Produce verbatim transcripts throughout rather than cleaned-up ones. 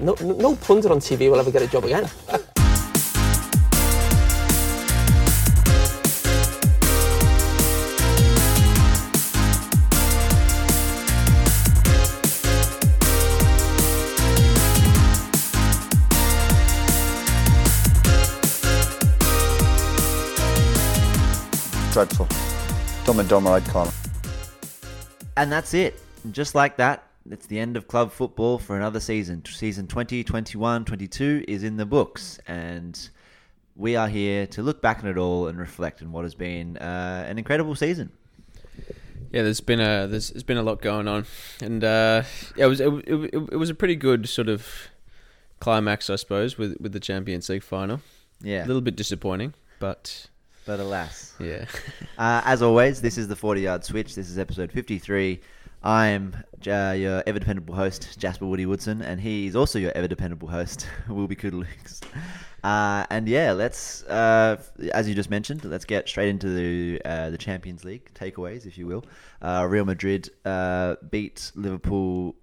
no, no pundit on T V will ever get a job again. Dreadful. Dumb and dumber, I'd call it. And that's it. Just like that, it's the end of club football for another season. Season twenty, twenty-one, twenty-two is in the books. And we are here to look back on it all and reflect on what has been uh, an incredible season. Yeah, there's been a there's, there's been a lot going on. And uh, yeah, it was it, it, it was a pretty good sort of climax, I suppose, with, with the Champions League final. Yeah. A little bit disappointing, but... But alas. Yeah. uh, as always, this is the forty-yard switch. This is episode fifty-three. I'm uh, your ever-dependable host, Jasper Woody-Woodson, and he's also your ever-dependable host, Wilby Koodalix. Uh, and yeah, let's, uh, as you just mentioned, let's get straight into the uh, the Champions League takeaways, if you will. Uh, Real Madrid uh, beat Liverpool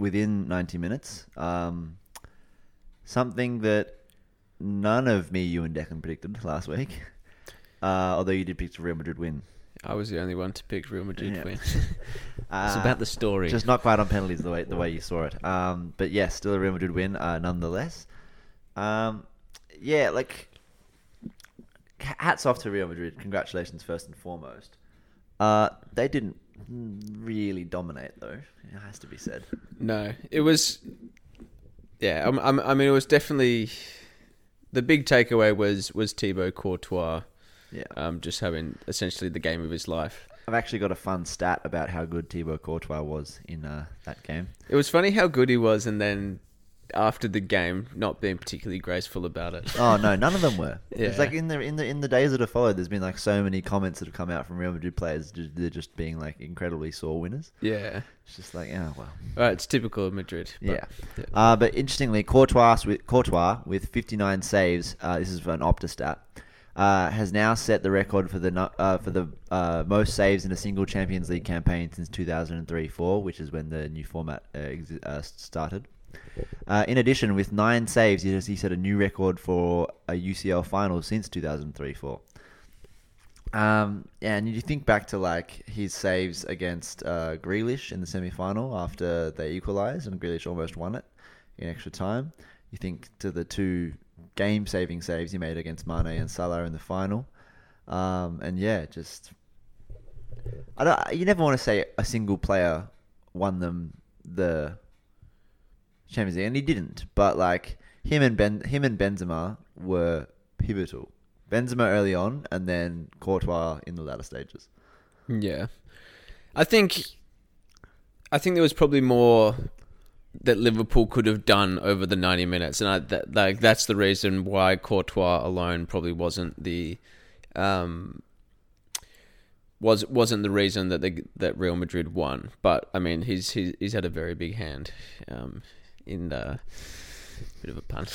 within ninety minutes. Um, something that none of me, you and Declan predicted last week. Uh, although you did pick the Real Madrid win. I was the only one to pick Real Madrid yeah. win. It's uh, about the story. Just not quite on penalties the way the way you saw it. Um, but yeah, still a Real Madrid win uh, nonetheless. Um, yeah, like, hats off to Real Madrid. Congratulations first and foremost. Uh, they didn't really dominate though, it has to be said. No, it was... Yeah, I'm, I'm, I mean, it was definitely... The big takeaway was, was Thibaut Courtois... Yeah, um, just having essentially the game of his life. I've actually got a fun stat about how good Thibaut Courtois was in uh, that game. It was funny how good he was, and then after the game, not being particularly graceful about it. Oh no, none of them were. Yeah. It's like in the in the in the days that have followed, there's been like so many comments that have come out from Real Madrid players. They're just being like incredibly sore winners. Yeah, it's just like, oh well. Right, it's typical of Madrid. But, yeah, yeah. Uh, but interestingly, Courtois with Courtois with fifty-nine saves. Uh, this is for an Opta stat. Uh, has now set the record for the uh, for the uh, most saves in a single Champions League campaign since two thousand three to four, which is when the new format uh, ex- uh, started. Uh, in addition, with nine saves, he, has, he set a new record for a U C L final since two thousand three to four. Um, and you think back to like his saves against uh, Grealish in the semi-final after they equalised, and Grealish almost won it in extra time. You think to the two game-saving saves he made against Mane and Salah in the final. Um, and yeah, just... I don't, you never want to say a single player won them the Champions League, and he didn't. But like, him and Ben, him and Benzema were pivotal. Benzema early on, and then Courtois in the latter stages. Yeah. I think... I think there was probably more... that Liverpool could have done over the ninety minutes, and I, that, like that's the reason why Courtois alone probably wasn't the um, was wasn't the reason that they, that Real Madrid won. But I mean, he's he's, he's had a very big hand um, in the bit of a pun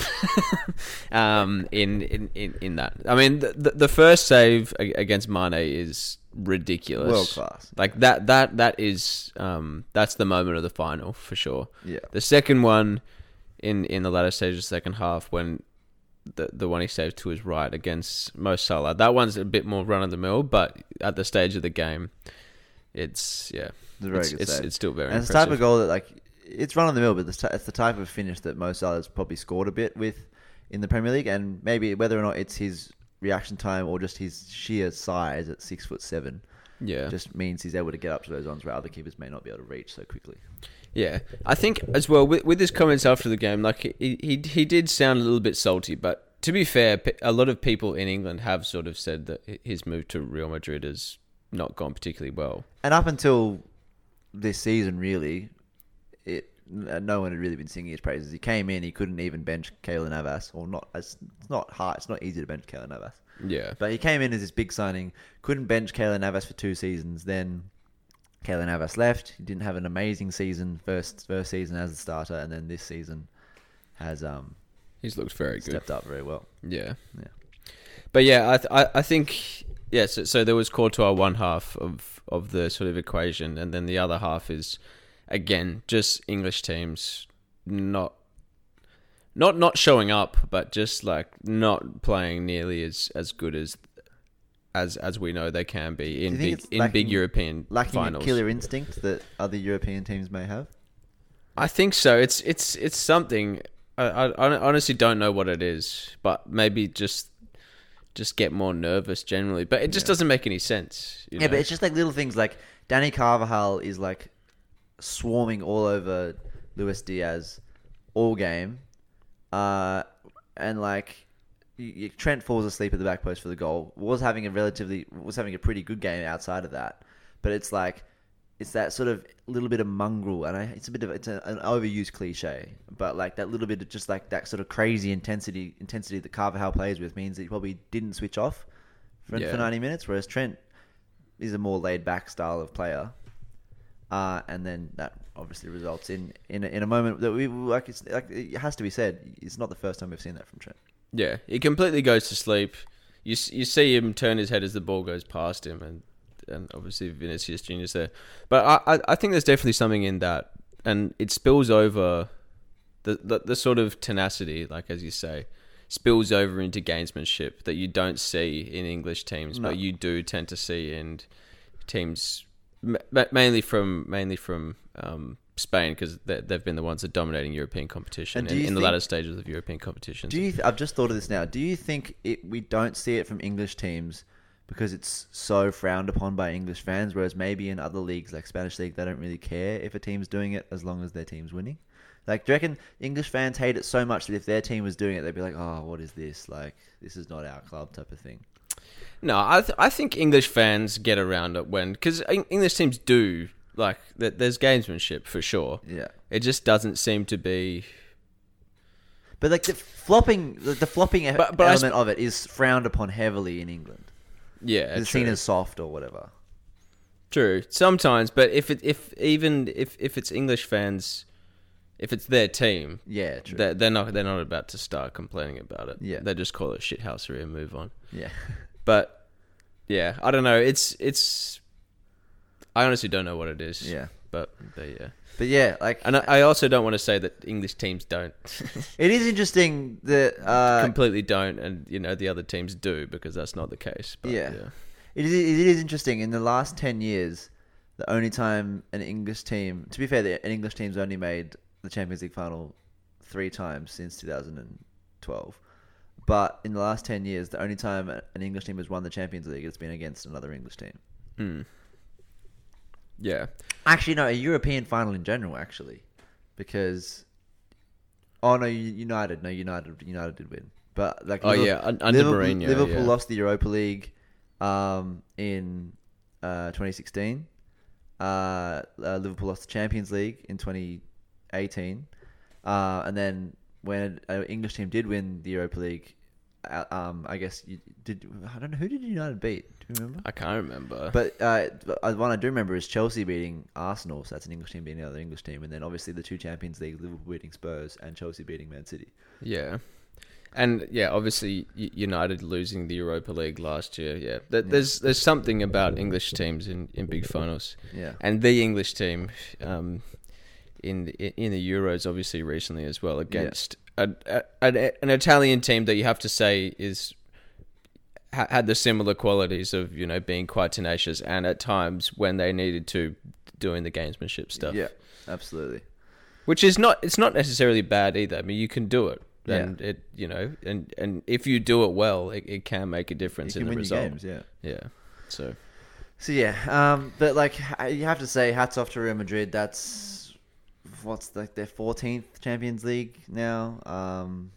um, in, in, in in that. I mean, the the first save against Mane is ridiculous, world class. Like that, that, that is, um, that's the moment of the final for sure. Yeah. The second one, in, in the latter stage of the second half, when the the one he saved to his right against Mo Salah, that one's a bit more run of the mill, but at the stage of the game, it's yeah, it's a very it's, good it's, save. It's still very. And impressive. It's the type of goal that like it's run of the mill, but it's the type of finish that Mo Salah's probably scored a bit with in the Premier League, and maybe whether or not it's his reaction time or just his sheer size at six foot seven, yeah, just means he's able to get up to those ones where other keepers may not be able to reach so quickly. Yeah, I think as well with, with his comments after the game, like he, he he did sound a little bit salty, but to be fair, a lot of people in England have sort of said that his move to Real Madrid has not gone particularly well. And up until this season, really, it no one had really been singing his praises. He came in, he couldn't even bench Keylor Navas, or not. It's not hard. It's not easy to bench Keylor Navas. Yeah. But he came in as this big signing, couldn't bench Keylor Navas for two seasons. Then Keylor Navas left. He didn't have an amazing season first first season as a starter, and then this season has um he's looked very stepped good, stepped up very well. Yeah, yeah. But yeah, I th- I, I think yeah. So, so there was Courtois one half of of the sort of equation, and then the other half is. Again, just English teams not not not showing up, but just like not playing nearly as, as good as as as we know they can be in big in lacking, big European lacking finals. Lacking a killer instinct that other European teams may have. I think so. It's it's it's something. I, I, I honestly don't know what it is, but maybe just just get more nervous generally. But it just yeah. doesn't make any sense. You yeah, know? But it's just like little things. Like Danny Carvajal is like swarming all over Luis Diaz all game, uh, and like Trent falls asleep at the back post for the goal. Was having a relatively was having a pretty good game outside of that, but it's like. It's that sort of little bit of mongrel, and I, it's a bit of it's a, an overused cliche, but like that little bit of just like that sort of crazy intensity intensity that Carvajal plays with means that he probably didn't switch off for, yeah. for ninety minutes, whereas Trent is a more laid back style of player, uh, and then that obviously results in in a, in a moment that we like, it's, like. It has to be said, it's not the first time we've seen that from Trent. Yeah, he completely goes to sleep. You you see him turn his head as the ball goes past him, and. and obviously Vinicius Junior's there. But I, I think there's definitely something in that, and it spills over, the, the the sort of tenacity, like as you say, spills over into gamesmanship that you don't see in English teams, no. but you do tend to see in teams, mainly from mainly from um, Spain, because they've been the ones that dominating European competition and in, in think, the latter stages of European competitions. Do you th- I've just thought of this now. Do you think it, we don't see it from English teams because it's so frowned upon by English fans, whereas maybe in other leagues, like Spanish league, they don't really care if a team's doing it as long as their team's winning? Like, do you reckon English fans hate it so much that if their team was doing it, they'd be like, oh, what is this? Like, this is not our club type of thing. No, I th- I think English fans get around it when... Because English teams do, like, th- there's gamesmanship for sure. Yeah. It just doesn't seem to be... But, like, the flopping, the, the flopping but, but element sp- of it is frowned upon heavily in England. Yeah, it's seen as soft or whatever. True, sometimes, but if it, if even if, if it's English fans, if it's their team, yeah, true. They're, they're not they're not about to start complaining about it. Yeah, they just call it shithousery and move on. Yeah, but yeah, I don't know. It's it's I honestly don't know what it is. Yeah, but but yeah, but yeah, like, and I, I also don't want to say that English teams don't. It is interesting that uh, completely don't, and you know the other teams do, because that's not the case. But, yeah, yeah. It, is, it is interesting. In the last ten years, the only time an English team, to be fair, an English team's only made the Champions League final three times since two thousand twelve. But in the last ten years, the only time an English team has won the Champions League, it's been against another English team. Hmm. Yeah. Actually, no, a European final in general, actually. Because... Oh, no, United. No, United United did win. But like, oh, Liverpool, yeah, under Liverpool, Mourinho. Liverpool yeah. lost the Europa League um, in uh, twenty sixteen. Uh, uh, Liverpool lost the Champions League in twenty eighteen. Uh, and then when an English team did win the Europa League... Um, I guess you did. I don't know, who did United beat? Do you remember? I can't remember. But uh, the one I do remember is Chelsea beating Arsenal. So that's an English team beating another English team, and then obviously the two Champions League, Liverpool beating Spurs and Chelsea beating Man City. Yeah, and yeah, obviously United losing the Europa League last year. Yeah, there's yeah. there's something about English teams in, in big finals. Yeah, and the English team um, in in the Euros obviously recently as well against. Yeah. A, a, an Italian team that you have to say is ha, had the similar qualities of, you know, being quite tenacious and at times when they needed to doing the gamesmanship stuff. Yeah, absolutely. Which is not it's not necessarily bad either. I mean, you can do it, and yeah. it you know, and, and if you do it well, it, it can make a difference in the result. Games, yeah, yeah. So, so yeah, um, but like you have to say, hats off to Real Madrid. That's what's like their fourteenth Champions League now, um,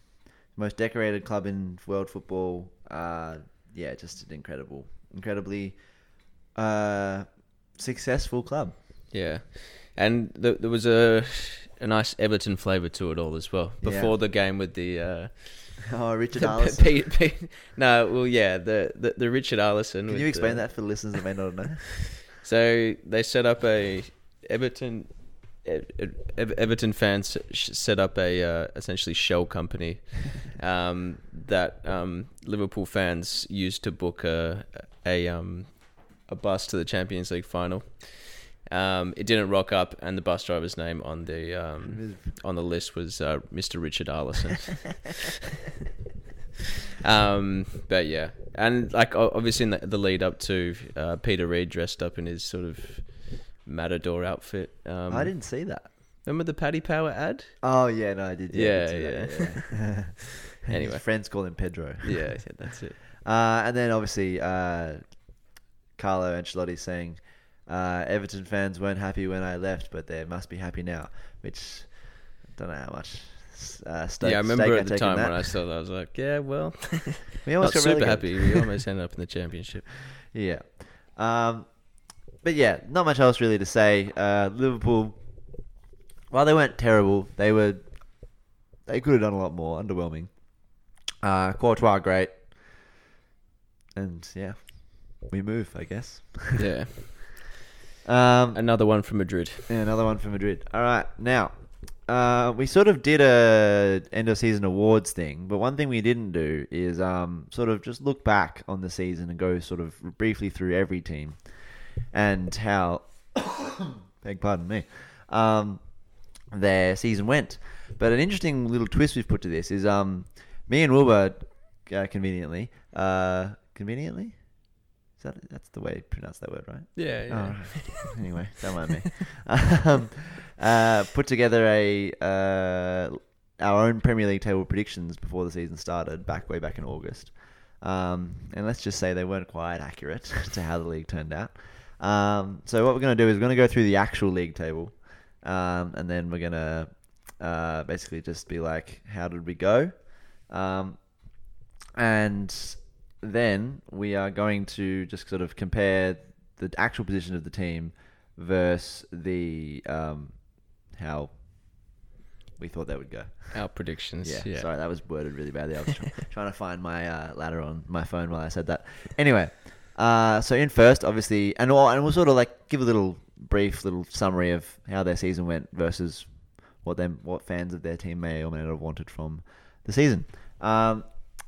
most decorated club in world football. Uh, yeah, just an incredible, incredibly uh, successful club. Yeah, and th- there was a a nice Everton flavour to it all as well. Before yeah. the game with the uh, oh Richard Allison. P- P- P- no, well, yeah, the the, the Richard Allison. Can you explain the... that for the listeners that may not know? So they set up a Everton. Everton fans set up a uh, essentially shell company um, that um, Liverpool fans used to book a a, um, a bus to the Champions League final, Um, it didn't rock up, and the bus driver's name on the um, on the list was uh, Mister Richard Arlison. um, but yeah, and like obviously in the, the lead up to uh, Peter Reid dressed up in his sort of Matador outfit. Um, I didn't see that. Remember the Paddy Power ad? Oh yeah, no, I did. Yeah, yeah. yeah. That, yeah. Anyway, his friends call him Pedro. Yeah, that's it. Uh, and then obviously uh, Carlo Ancelotti saying, Uh, Everton fans weren't happy when I left, but they must be happy now. Which I don't know how much. Uh, stake, yeah, I remember at the time that. when I saw that, I was like, yeah, well, we almost got super really happy. We almost ended up in the championship. Yeah, um, but yeah, not much else really to say. Uh, Liverpool, while they weren't terrible, they were. They could have done a lot more. Underwhelming. Uh, Courtois, great, and yeah, we move, I guess. Yeah. Um, another one from Madrid. Yeah, another one from Madrid. All right, now uh, we sort of did a end of season awards thing, but one thing we didn't do is um, sort of just look back on the season and go sort of briefly through every team and how, beg pardon me, um, their season went. But an interesting little twist we've put to this is um, me and Wilbur uh, conveniently, uh, conveniently. That, that's the way you pronounce that word, right? Yeah, yeah. Oh, right. Anyway, don't mind me. um, uh, put together a uh, our own Premier League table predictions before the season started, back way back in August. Um, and let's just say they weren't quite accurate to how the league turned out. Um, so what we're going to do is we're going to go through the actual league table, um, and then we're going to uh, basically just be like, how did we go? Um, and... Then we are going to just sort of compare the actual position of the team versus the um, how we thought that would go. Our predictions. Yeah. yeah. Sorry, that was worded really badly. I was try- trying to find my uh, ladder on my phone while I said that. Anyway, uh, so in first, obviously, and we'll, and we'll sort of like give a little brief little summary of how their season went versus what them what fans of their team may or may not have wanted from the season. Um,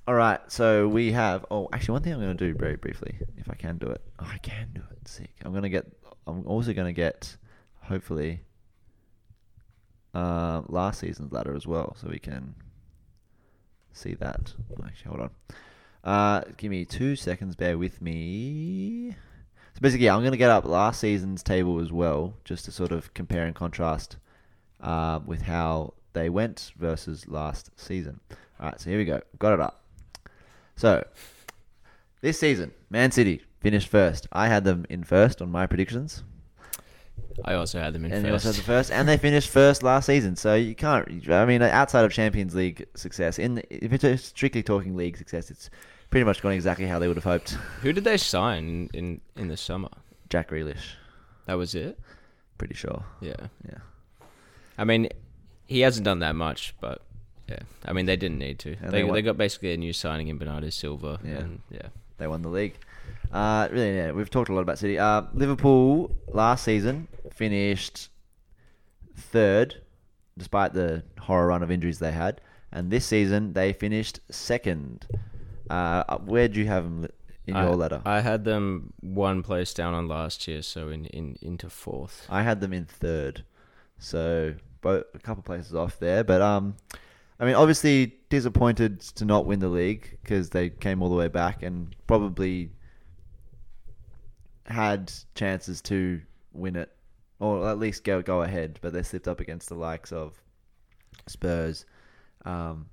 All right, so we have... Oh, actually, one thing I'm going to do very briefly, if I can do it. Oh, I can do it. Sick. I'm going to get... I'm also going to get, hopefully, uh, last season's ladder as well, so we can see that. Actually, hold on. Uh, give me two seconds. Bear with me. So basically, yeah, I'm going to get up last season's table as well, just to sort of compare and contrast uh, with how they went versus last season. All right, so here we go. Got it up. So, this season, Man City finished first. I had them in first on my predictions. I also had them in and first. And also had them first. And they finished first last season. So, you can't... I mean, outside of Champions League success, in the, if it's strictly talking league success, it's pretty much gone exactly how they would have hoped. Who did they sign in, in the summer? Jack Grealish. That was it? Pretty sure. Yeah. Yeah. I mean, he hasn't done that much, but... Yeah, I mean, they didn't need to. They, they, won- they got basically a new signing in Bernardo Silva. Yeah, and, yeah. They won the league. Uh, really, yeah, we've talked a lot about City. Uh, Liverpool last season finished third, despite the horror run of injuries they had. And this season, they finished second. Uh, where do you have them in your I, ladder? I had them one place down on last year, so in, in into fourth. I had them in third. So both, a couple places off there, but... um. I mean, obviously disappointed to not win the league because they came all the way back and probably had chances to win it or at least go go ahead, but they slipped up against the likes of Spurs um,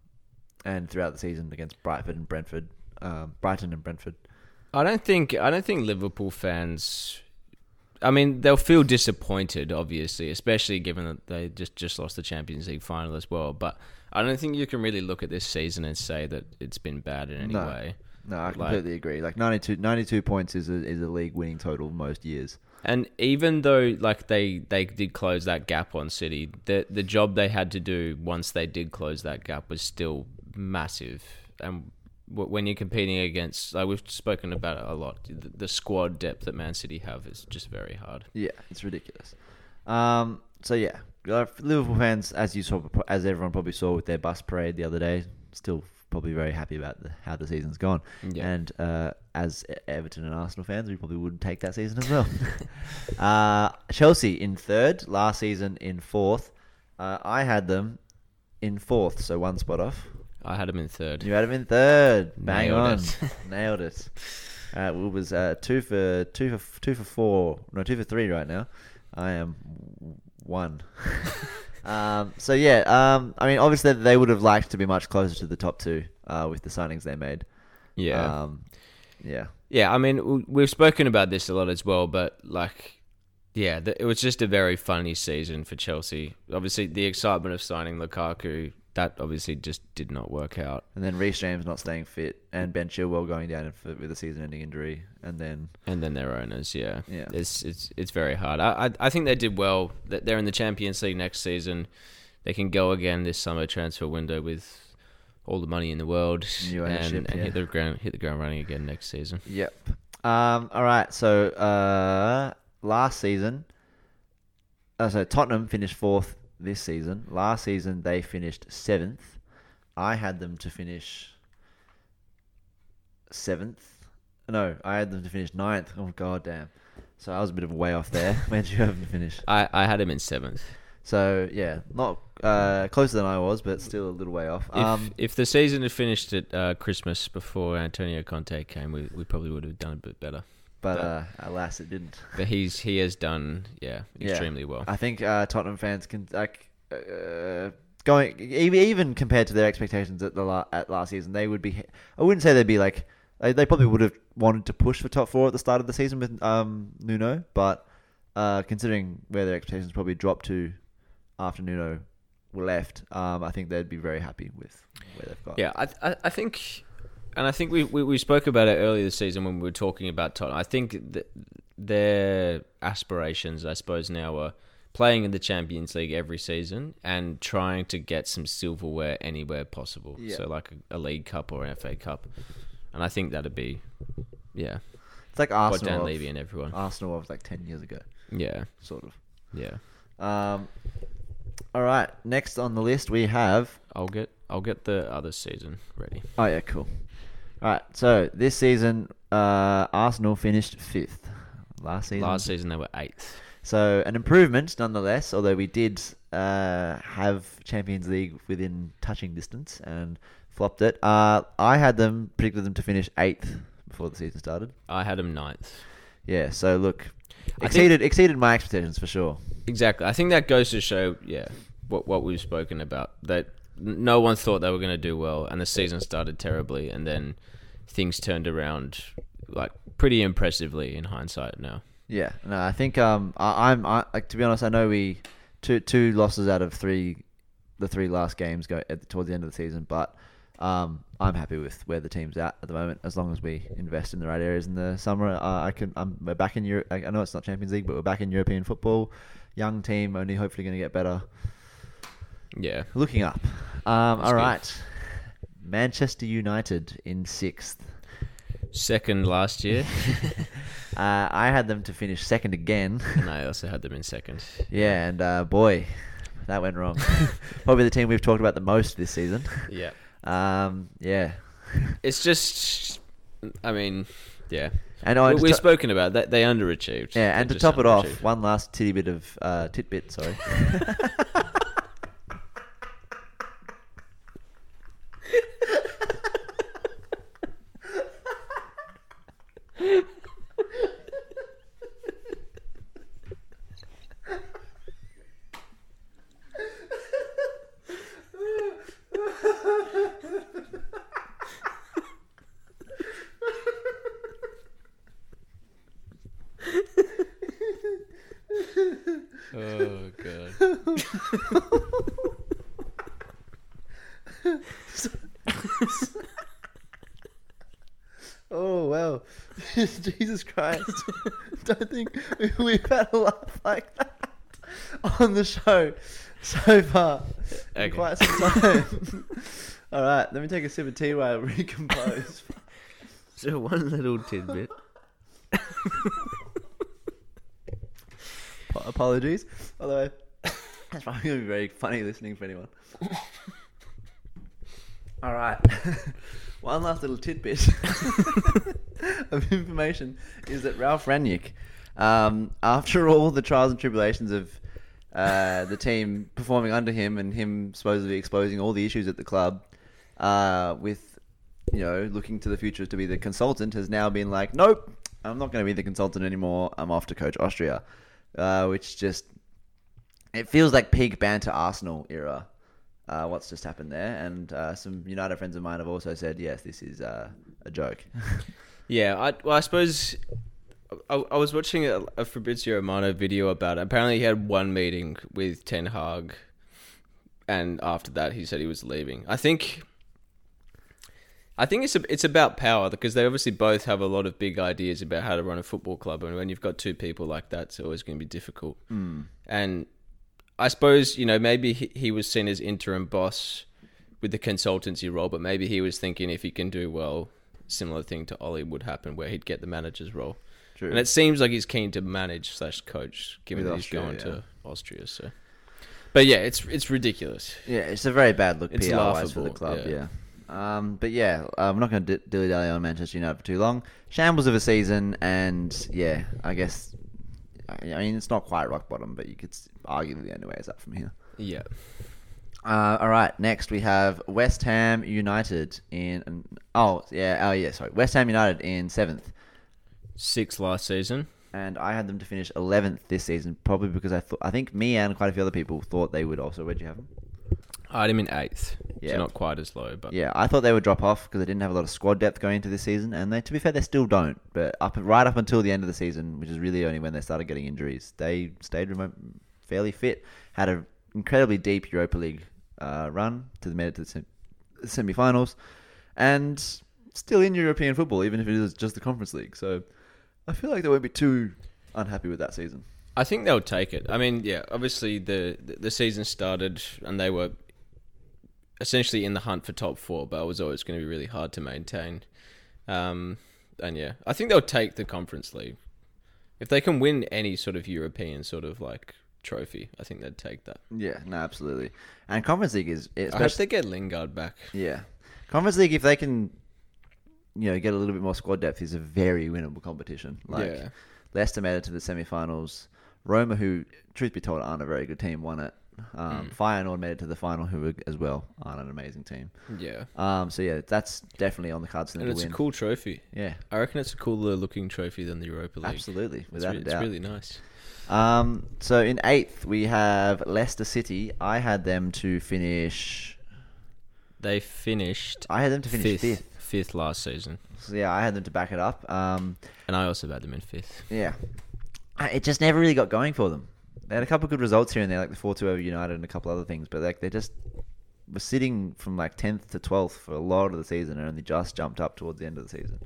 and throughout the season against Brentford and Brentford, um, Brighton and Brentford. I don't think I don't think Liverpool fans. I mean, they'll feel disappointed, obviously, especially given that they just, just lost the Champions League final as well, but. I don't think you can really look at this season and say that it's been bad in any no, way. No, I completely like, agree. Like ninety-two, ninety-two points is a, is a league winning total most years. And even though like they, they did close that gap on City, the the job they had to do once they did close that gap was still massive. And w- when you're competing against, like we've spoken about it a lot, the, the squad depth that Man City have is just very hard. Yeah, it's ridiculous. Um, so yeah, Liverpool fans, as you saw, as everyone probably saw with their bus parade the other day, still probably very happy about the, how the season's gone. Yeah. And uh, as Everton and Arsenal fans, we probably would take that season as well. uh, Chelsea in third, last season in fourth. Uh, I had them in fourth, so one spot off. I had them in third. You had them in third. Bang Nailed on. It. Nailed it. Uh, it was uh, two for two for two for four. No, two for three right now. I am one. um, so yeah, um, I mean, obviously they would have liked to be much closer to the top two uh, with the signings they made. Yeah, um, yeah, yeah. I mean, we've spoken about this a lot as well, but like, yeah, it was just a very funny season for Chelsea. Obviously, the excitement of signing Lukaku. That obviously just did not work out. And then Reece James not staying fit and Ben Chilwell going down with a season-ending injury. And then and then their owners, yeah. yeah. It's it's it's very hard. I, I I think they did well. They're in the Champions League next season. They can go again this summer transfer window with all the money in the world. New ownership, and, and yeah. hit the ground hit the ground running again next season. Yep. Um. All right, so uh, last season, uh, so Tottenham finished fourth. This season, last season they finished seventh. I had them to finish seventh. No, I had them to finish ninth. Oh god damn! So I was a bit of a way off there. Where did you have them finish? I, I had them in seventh. So yeah, not uh, closer than I was, but still a little way off. If, um, if the season had finished at uh, Christmas before Antonio Conte came, we we probably would have done a bit better. But, but uh, alas, it didn't. But he's he has done yeah extremely yeah. well. I think uh, Tottenham fans can like uh, going even compared to their expectations at the la- at last season, they would be. I wouldn't say they'd be like they, they probably would have wanted to push for top four at the start of the season with um, Nuno, but uh, considering where their expectations probably dropped to after Nuno left, um, I think they'd be very happy with where they've got. Yeah, I I, I think. And I think we, we we spoke about it earlier this season when we were talking about Tottenham. I think th- their aspirations, I suppose, now are playing in the Champions League every season and trying to get some silverware anywhere possible. Yeah. So like a, a League Cup or an F A Cup. And I think that'd be, yeah. It's like Arsenal. What Dan Levy and everyone. Arsenal was like ten years ago. Yeah. Sort of. Yeah. Um. All right. Next on the list we have... I'll get I'll get the other season ready. Oh, yeah, cool. All right, so this season, uh, Arsenal finished fifth. Last season, last season they were eighth. So an improvement, nonetheless. Although we did uh, have Champions League within touching distance and flopped it. Uh, I had them predicted them to finish eighth before the season started. I had them ninth. Yeah. So look, exceeded think, exceeded my expectations for sure. Exactly. I think that goes to show, yeah, what what we've spoken about that. No one thought they were going to do well, and the season started terribly, and then things turned around like pretty impressively in hindsight. Now, yeah, no, I think um, I, I'm I, like to be honest. I know we two two losses out of three, the three last games go at, towards the end of the season, but um, I'm happy with where the team's at at the moment. As long as we invest in the right areas in the summer, uh, I can. I'm we're back in Europe. I know it's not Champions League, but we're back in European football. Young team, only hopefully going to get better. Yeah. Looking up. Um, all right. Good. Manchester United in sixth. Second last year. uh, I had them to finish second again. And I also had them in second. Yeah, and uh, boy, that went wrong. Probably the team we've talked about the most this season. Yeah. Um, yeah. It's just, I mean, yeah. And I we've to- spoken about that. They underachieved. Yeah, and They're to top it off, one last titty bit of uh, tidbit, sorry. Oh god. Oh wow. Jesus Christ. Don't think we've had a laugh like that on the show so far. Okay. In quite some time. Alright, let me take a sip of tea while I recompose. So one little tidbit. Apologies, although That's probably going to be very funny listening for anyone. All right. One last little tidbit of information is that Ralph Rangnick, um, after all the trials and tribulations of uh, the team performing under him and him supposedly exposing all the issues at the club, uh, with, you know, looking to the future to be the consultant, has now been like, nope, I'm not going to be the consultant anymore. I'm off to coach Austria, uh, which just... It feels like peak banter Arsenal era, uh, what's just happened there. And uh, some United friends of mine have also said, yes, this is uh, a joke. yeah, I, well, I suppose I, I was watching a, a Fabrizio Romano video about it. Apparently he had one meeting with Ten Hag, and after that he said he was leaving. I think I think it's, a, it's about power, because they obviously both have a lot of big ideas about how to run a football club. And when you've got two people like that, it's always going to be difficult. Mm. And... I suppose, you know, maybe he, he was seen as interim boss with the consultancy role, but maybe he was thinking if he can do well, similar thing to Ollie would happen where he'd get the manager's role. True. And it seems like he's keen to manage slash coach, given with that Austria, he's going yeah. to Austria. So, but yeah, it's it's ridiculous. Yeah, it's a very bad look P R wise for the club. Yeah. yeah. Um, but yeah, I'm not going to d- dilly dally on Manchester United for too long. Shambles of a season, and yeah, I guess. I mean, it's not quite rock bottom, but you could argue that the only way is up from here. Yeah. Uh, all right. Next, we have West Ham United in. Oh yeah. Oh yeah. Sorry, West Ham United in seventh, sixth last season, and I had them to finish eleventh this season, probably because I thought I think me and quite a few other people thought they would also. Where'd you have them? I had them in eighth. Yeah. So not quite as low, but yeah, I thought they would drop off because they didn't have a lot of squad depth going into this season, and they, to be fair, they still don't. But up right up until the end of the season, which is really only when they started getting injuries, they stayed remote, fairly fit. Had an incredibly deep Europa League uh, run to the made it to the sem- semi-finals, and still in European football, even if it is just the Conference League. So I feel like they won't be too unhappy with that season. I think they'll take it. I mean, yeah, obviously the the season started and they were essentially in the hunt for top four, but it was always going to be really hard to maintain. Um, and yeah, I think they'll take the Conference League. If they can win any sort of European sort of like trophy, I think they'd take that. Yeah, no, absolutely. And Conference League is... I hope they get Lingard back. Yeah. Conference League, if they can, you know, get a little bit more squad depth, is a very winnable competition. Like, yeah. Leicester made it to the semi-finals. Roma, who, truth be told, aren't a very good team, won it. Um, mm. Feyenoord made it to the final, who as well aren't an amazing team. Yeah. Um. So yeah, that's definitely on the cards for them to win. And it's a cool trophy. Yeah, I reckon it's a cooler looking trophy than the Europa League. Absolutely, without it's re- a doubt. It's really nice. Um. So in eighth we have Leicester City. I had them to finish. They finished. I had them to finish fifth. Fifth, fifth last season. So yeah, I had them to back it up. Um. And I also had them in fifth. Yeah. It just never really got going for them. They had a couple of good results here and there, like the four two over United and a couple other things, but like they just were sitting from like tenth to twelfth for a lot of the season and only just jumped up towards the end of the season.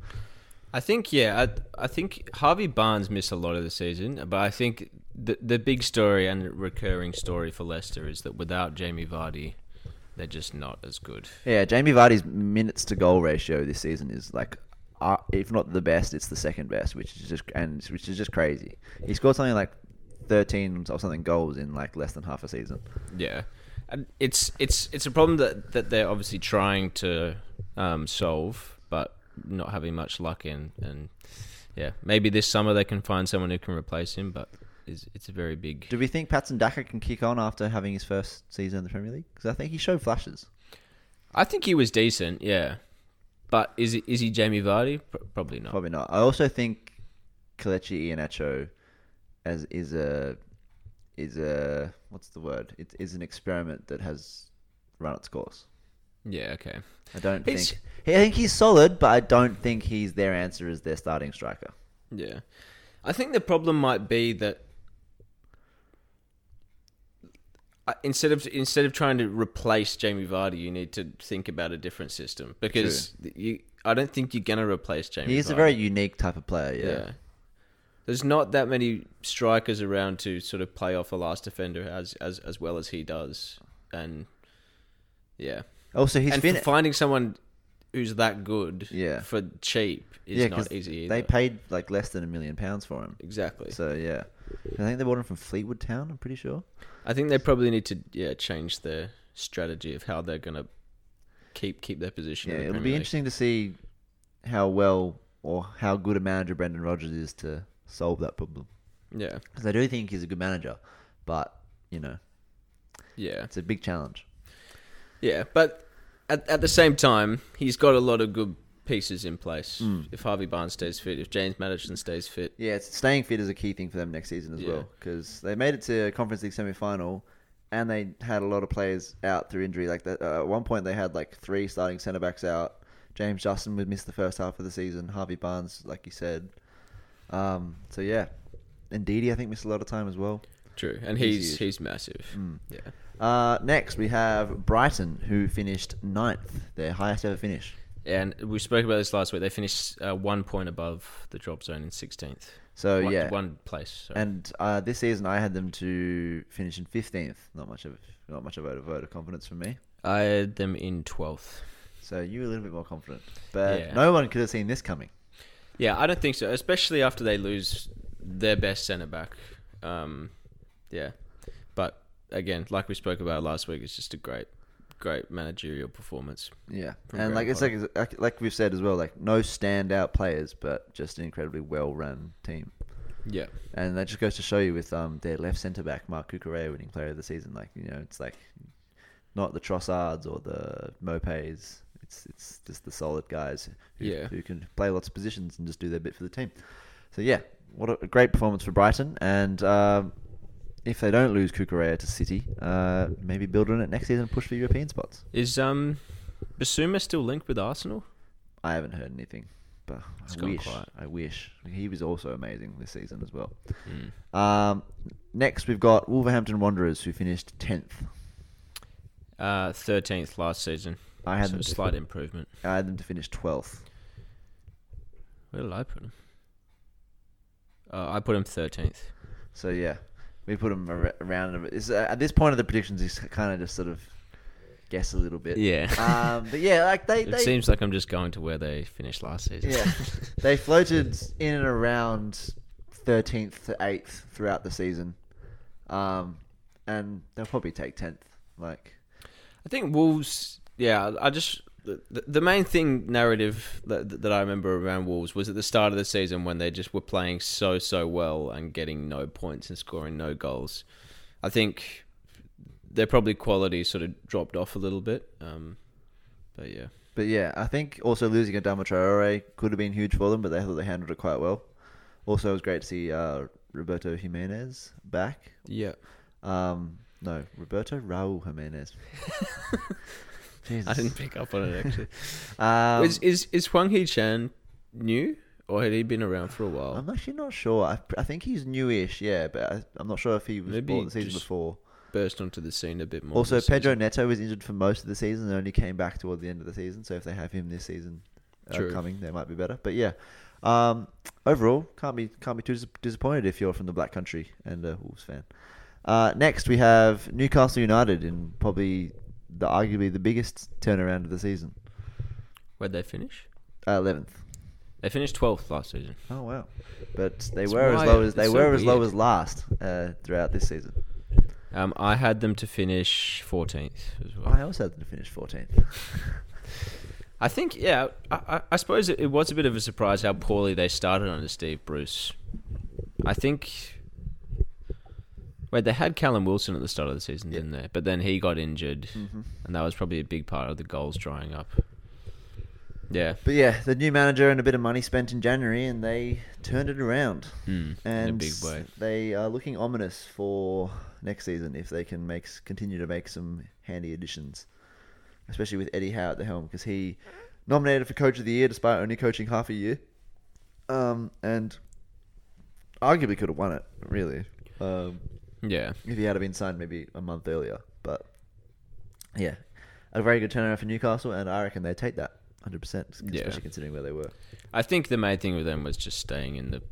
I think, yeah, I, I think Harvey Barnes missed a lot of the season, but I think the the big story and recurring story for Leicester is that without Jamie Vardy, they're just not as good. Yeah, Jamie Vardy's minutes to goal ratio this season is like... Uh, if not the best, it's the second best, which is just and which is just crazy. He scored something like thirteen or something goals in like less than half a season. Yeah, and it's it's it's a problem that, that they're obviously trying to um, solve, but not having much luck in. And yeah, maybe this summer they can find someone who can replace him, but it's, it's a very big. Do we think Patson Daka can kick on after having his first season in the Premier League? Because I think he showed flashes. I think he was decent. Yeah. But is he, is he Jamie Vardy? Probably not. Probably not. I also think Kelechi Iheanacho as is a is a what's the word? It is an experiment that has run its course. Yeah. Okay. I don't he's, think. I think he's solid, but I don't think he's their answer as their starting striker. Yeah, I think the problem might be that Instead of instead of trying to replace Jamie Vardy, you need to think about a different system because you, I don't think you're going to replace Jamie Vardy. He's a very unique type of player, yeah. yeah. There's not that many strikers around to sort of play off a last defender as as, as well as he does. And, yeah. Also, he's and been... finding someone who's that good yeah. for cheap is yeah, not easy either. They paid like less than a million pounds for him. Exactly. So, yeah. I think they bought him from Fleetwood Town, I'm pretty sure. I think they probably need to yeah change their strategy of how they're going to keep keep their position. Yeah, in the it'll be League. Interesting to see how well or how good a manager Brendan Rodgers is to solve that problem. Yeah. Because I do think he's a good manager, but, you know, yeah, it's a big challenge. Yeah, but at, at the same time, he's got a lot of good pieces in place. Mm. If Harvey Barnes stays fit, if James Maddison stays fit. Yeah, it's, staying fit is a key thing for them next season as yeah. well, because they made it to a Conference League semi-final and they had a lot of players out through injury. Like that, uh, at one point, they had like three starting centre-backs out. James Justin would miss the first half of the season. Harvey Barnes, like you said. Um, so, yeah. And Ndidi, I think, missed a lot of time as well. True. And he's he's, he's massive. Mm. Yeah. Uh, next, we have Brighton, who finished ninth, their highest ever finish. Yeah, and we spoke about this last week. They finished uh, one point above the drop zone in sixteenth. So, one, yeah. One place. Sorry. And uh, this season, I had them to finish in fifteenth. Not much of, not much of a vote of confidence from me. I had them in twelfth. So you were a little bit more confident. But yeah. no one could have seen this coming. Yeah, I don't think so. Especially after they lose their best centre-back. Um, yeah. But again, like we spoke about last week, it's just a great, great managerial performance. Yeah. And like it's like, like we've said as well, like no standout players, but just an incredibly well-run team. Yeah. And that just goes to show you with um, their left centre-back, Marc Cucurella, winning player of the season. Like, you know, it's like not the Trossards or the Mopes. It's it's just the solid guys who, yeah. who can play lots of positions and just do their bit for the team. So, yeah, what a great performance for Brighton. And um, if they don't lose Cucurella to City, uh, maybe build on it next season and push for European spots. Is um, Bissouma still linked with Arsenal? I haven't heard anything, but it's I wish. Quiet. I wish. He was also amazing this season as well. Mm. Um, next, we've got Wolverhampton Wanderers, who finished tenth. Uh, thirteenth last season. I had so them a slight fin- improvement. I had them to finish twelfth. Where did I put them? Uh, I put them thirteenth. So, yeah. We put them ar- around. It's, uh, at this point of the predictions, it's kind of just sort of guess a little bit. Yeah. Um, but, yeah, like they... It they, seems like I'm just going to where they finished last season. Yeah. They floated in and around thirteenth to eighth throughout the season. Um, and they'll probably take tenth. Like... I think Wolves... Yeah, I just the, the main thing narrative that, that I remember around Wolves was at the start of the season when they just were playing so so well and getting no points and scoring no goals. I think their probably quality sort of dropped off a little bit, um, but yeah, but yeah, I think also losing Adama Traore could have been huge for them, but they thought they handled it quite well. Also, it was great to see uh, Roberto Jimenez back. Yeah, um, no, Roberto Raul Jimenez. Jesus. I didn't pick up on it, actually. um, is, is is Hwang Hee-chan new, or had he been around for a while? I'm actually not sure. I, I think he's newish, yeah, but I, I'm not sure if he was Maybe born the season before. Burst onto the scene a bit more. Also, Pedro season. Neto was injured for most of the season and only came back toward the end of the season, so if they have him this season uh, coming, they might be better. But yeah, um, overall, can't be can't be too disappointed if you're from the Black Country and a Wolves fan. Uh, next, we have Newcastle United in probably... The arguably the biggest turnaround of the season. Where'd they finish? eleventh. They finished twelfth last season. Oh wow! But they it's were as low as they so were as weird. Low as last uh, throughout this season. Um, I had them to finish fourteenth as well. I also had them to finish fourteenth. I think yeah. I, I, I suppose it, it was a bit of a surprise how poorly they started under Steve Bruce. I think. Wait, they had Callum Wilson at the start of the season, yep. didn't they? But then he got injured, mm-hmm. and that was probably a big part of the goals drying up. Yeah. But yeah, the new manager and a bit of money spent in January, and they turned it around. Mm, and in a big way. They are looking ominous for next season if they can make continue to make some handy additions, especially with Eddie Howe at the helm, because he nominated for Coach of the Year despite only coaching half a year, um, and arguably could have won it, really. Um Yeah. If he had been signed maybe a month earlier. But, yeah. A very good turnaround for Newcastle, and I reckon they take that one hundred percent, especially yeah. considering where they were. I think the main thing with them was just staying in the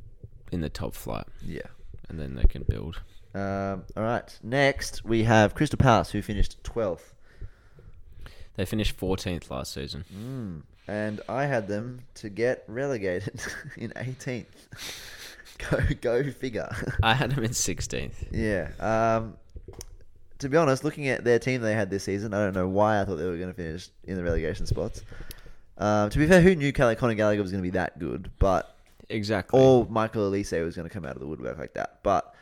in the top flight. Yeah. And then they can build. Um, all right. Next, we have Crystal Palace, who finished twelfth. They finished fourteenth last season. Mm. And I had them to get relegated in eighteenth. Go go figure. I had them in sixteenth. Yeah. Um, to be honest, looking at their team they had this season, I don't know why I thought they were going to finish in the relegation spots. Um, to be fair, who knew Conor Gallagher was going to be that good? But exactly. Or Michael Olise was going to come out of the woodwork like that. But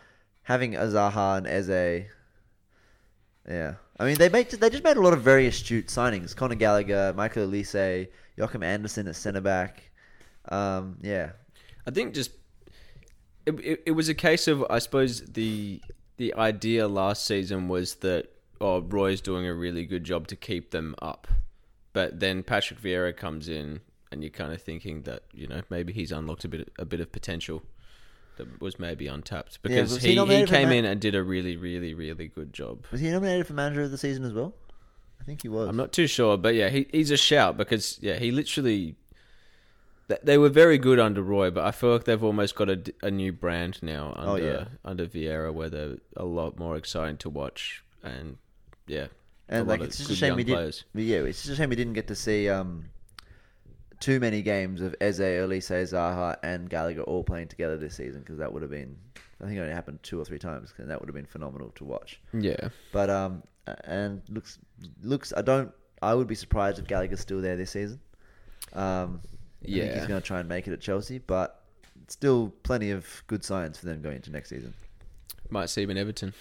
having a Zaha and Eze, yeah. I mean, they made they just made a lot of very astute signings. Conor Gallagher, Michael Olise, Joachim Andersen at centre back. Um, yeah. I think just it, it, it was a case of, I suppose, the the idea last season was that, oh, Roy's doing a really good job to keep them up. But then Patrick Vieira comes in and you're kind of thinking that, you know, maybe he's unlocked a bit a bit of potential that was maybe untapped. Because yeah, he, he, he came man- in and did a really, really, really good job. Was he nominated for Manager of the Season as well? I think he was. I'm not too sure. But yeah, he, he's a shout because, yeah, he literally... They were very good under Roy, but I feel like they've almost got a, a new brand now under oh, yeah. under Vieira, where they're a lot more exciting to watch, and yeah, and like it's just a shame we didn't. Yeah, it's just a shame we didn't get to see um, too many games of Eze, Olise, Zaha, and Gallagher all playing together this season, because that would have been, I think it only happened two or three times, and that would have been phenomenal to watch. Yeah, but um, and looks looks I don't I would be surprised if Gallagher's still there this season. Um. I yeah. think he's going to try and make it at Chelsea, but still plenty of good signs for them going into next season. Might see him in Everton.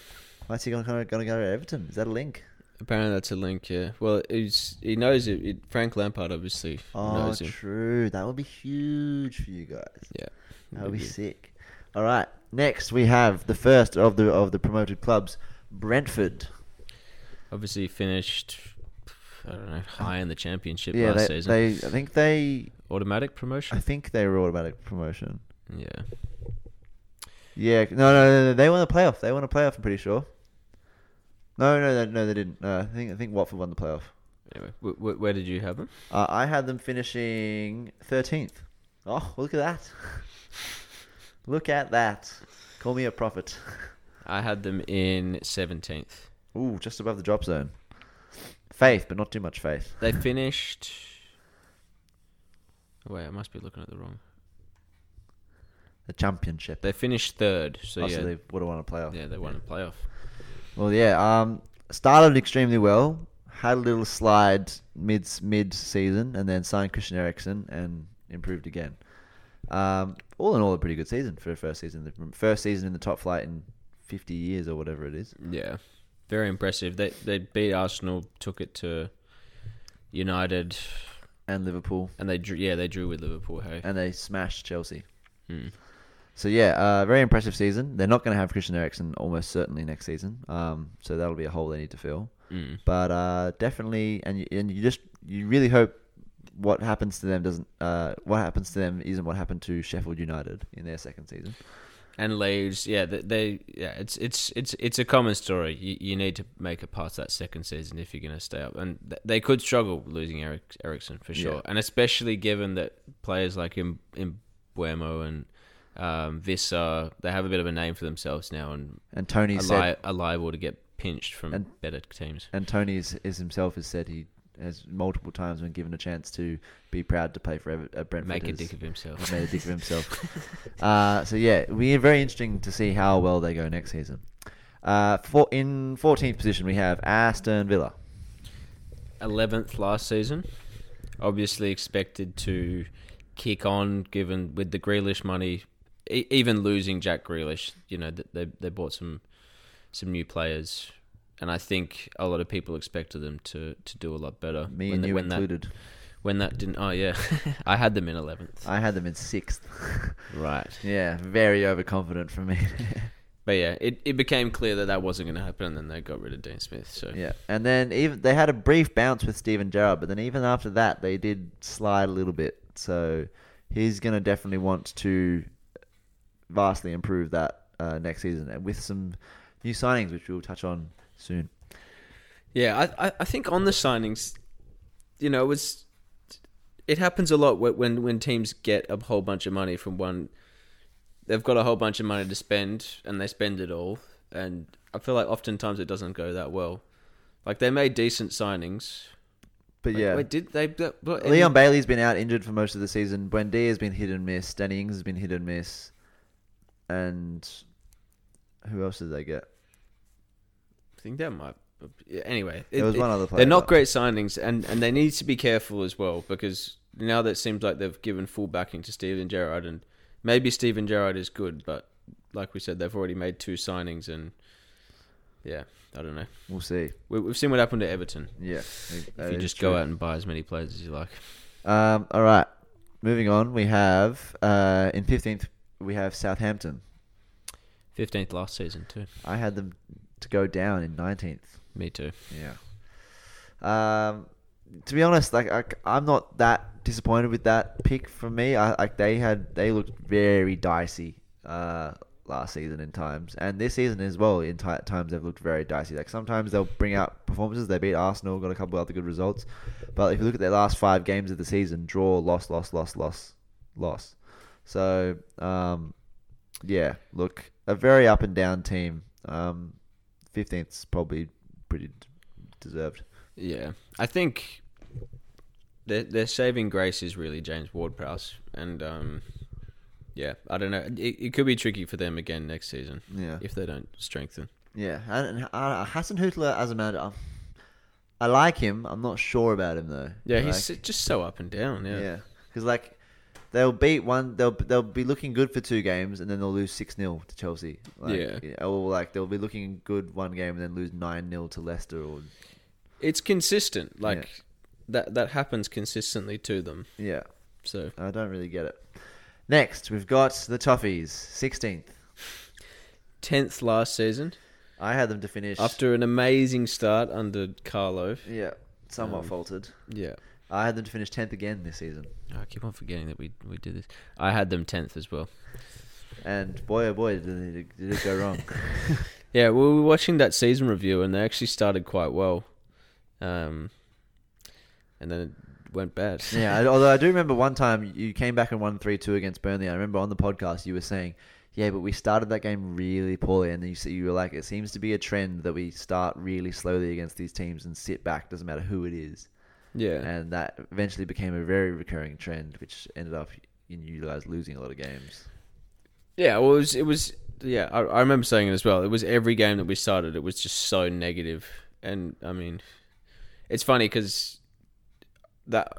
Might see him going to go to Everton. Is that a link? Apparently that's a link, yeah. Well, it's, he knows it. it. Frank Lampard obviously oh, knows him. Oh, true. That would be huge for you guys. Yeah. That would be sick. All right. Next, we have the first of the of the promoted clubs, Brentford. Obviously finished, I don't know, high in the championship yeah, last they, season. They, I think they... Automatic promotion? I think they were automatic promotion. Yeah. Yeah. No, no, no. They won the playoff. They won a playoff, I'm pretty sure. No, no, no, no they didn't. No, I think I think Watford won the playoff. Anyway, w- w- where did you have them? Uh, I had them finishing thirteenth. Oh, look at that. Look at that. Call me a prophet. I had them in seventeenth. Ooh, just above the drop zone. Faith, but not too much faith. They finished... Wait, I must be looking at the wrong. The championship. They finished third, so oh, yeah, so they would have won a playoff. Yeah, they won yeah. a playoff. Well, yeah, um, started extremely well, had a little slide mid mid season, and then signed Christian Eriksen and improved again. Um, all in all, a pretty good season for a first season. The first season in the top flight in fifty years or whatever it is. Yeah, very impressive. They they beat Arsenal, took it to United. And Liverpool. And they drew, yeah, they drew with Liverpool, hey. And they smashed Chelsea. Hmm. So, yeah, uh, very impressive season. They're not going to have Christian Eriksen almost certainly next season. Um, so that'll be a hole they need to fill. Mm. But uh, definitely, and you, and you just, you really hope what happens to them doesn't, uh, what happens to them isn't what happened to Sheffield United in their second season. And Leeds, yeah, they, they yeah, it's it's it's it's a common story. You, you need to make it past that second season if you're going to stay up, and th- they could struggle losing Eric, Ericsson for sure, yeah. And especially given that players like Im, Imbuemo and um, Vissa, they have a bit of a name for themselves now, and and Tony are, said, li- are liable to get pinched from and, better teams. And Tony is, is himself has said he has multiple times when given a chance to be proud to play for Ever- uh, Brentford. Make a dick of himself. Made a dick of himself. uh, so, yeah, we're very interesting to see how well they go next season. Uh, for, in fourteenth position, we have Aston Villa. eleventh last season. Obviously expected to kick on, given with the Grealish money, e- even losing Jack Grealish. You know, they they bought some some new players. And I think a lot of people expected them to, to do a lot better. Me and you included. When that didn't... Oh, yeah. I had them in eleventh. I had them in sixth. Right. Yeah, very overconfident for me. But yeah, it, it became clear that that wasn't going to happen, and then they got rid of Dean Smith. So yeah, and then even they had a brief bounce with Steven Gerrard, but then even after that, they did slide a little bit. So he's going to definitely want to vastly improve that uh, next season, and with some new signings, which we'll touch on soon. Yeah, I I think on the signings, you know, it was it happens a lot when when teams get a whole bunch of money from one. They've got a whole bunch of money to spend, and they spend it all. And I feel like oftentimes it doesn't go that well. Like they made decent signings, but like, yeah, wait, did they? But, but, Leon Bailey's been out injured for most of the season. Buendia's been hit and miss. Danny Ings has been hit and miss. And who else did they get? I think that might... Anyway, it, there was one other player. They're not great signings, and, and they need to be careful as well, because now that it seems like they've given full backing to Steven Gerrard, and maybe Steven Gerrard is good, but like we said, they've already made two signings, and yeah, I don't know. We'll see. We, we've seen what happened to Everton. Yeah. If you just true. go out and buy as many players as you like. Um, all right. Moving on, we have, uh, in fifteenth, we have Southampton. fifteenth last season too. I had them to go down in nineteenth. Me too. Yeah. Um, to be honest, like I, I'm not that disappointed with that pick for me. I like they had they looked very dicey uh, last season in times, and this season as well. In t- times they've looked very dicey. Like sometimes they'll bring out performances. They beat Arsenal, got a couple of other good results, but if you look at their last five games of the season, draw, loss, loss, loss, loss, loss. So um, yeah, look, a very up and down team. Um, fifteenth's probably pretty deserved. Yeah, I think their their saving grace is really James Ward-Prowse, and um, yeah, I don't know. It, it could be tricky for them again next season. Yeah, if they don't strengthen. Yeah, and, and uh, Hassan Hootler as a manager, I like him. I'm not sure about him though. Yeah, like, he's just so up and down. Yeah, yeah, because like they'll beat one, they'll they'll be looking good for two games, and then they'll lose six nil to Chelsea. Like, yeah, or like they'll be looking good one game and then lose nine nil to Leicester or. It's consistent, like yeah. that. That happens consistently to them. Yeah. So I don't really get it. Next, we've got the Toffees, sixteenth, tenth last season. I had them to finish after an amazing start under Carlo. Yeah, somewhat um, faltered. Yeah, I had them to finish tenth again this season. I keep on forgetting that we we did this. I had them tenth as well. And boy, oh boy, did it, did it go wrong? Yeah, well, we were watching that season review, and they actually started quite well. Um, and then it went bad. Yeah, although I do remember one time you came back and won three two against Burnley. I remember on the podcast you were saying, yeah, but we started that game really poorly. And then you see, you were like, it seems to be a trend that we start really slowly against these teams and sit back, doesn't matter who it is. Yeah. And that eventually became a very recurring trend, which ended up in you guys losing a lot of games. Yeah, well, it was, it was yeah, I, I remember saying it as well. It was every game that we started, it was just so negative. And, I mean... It's funny because that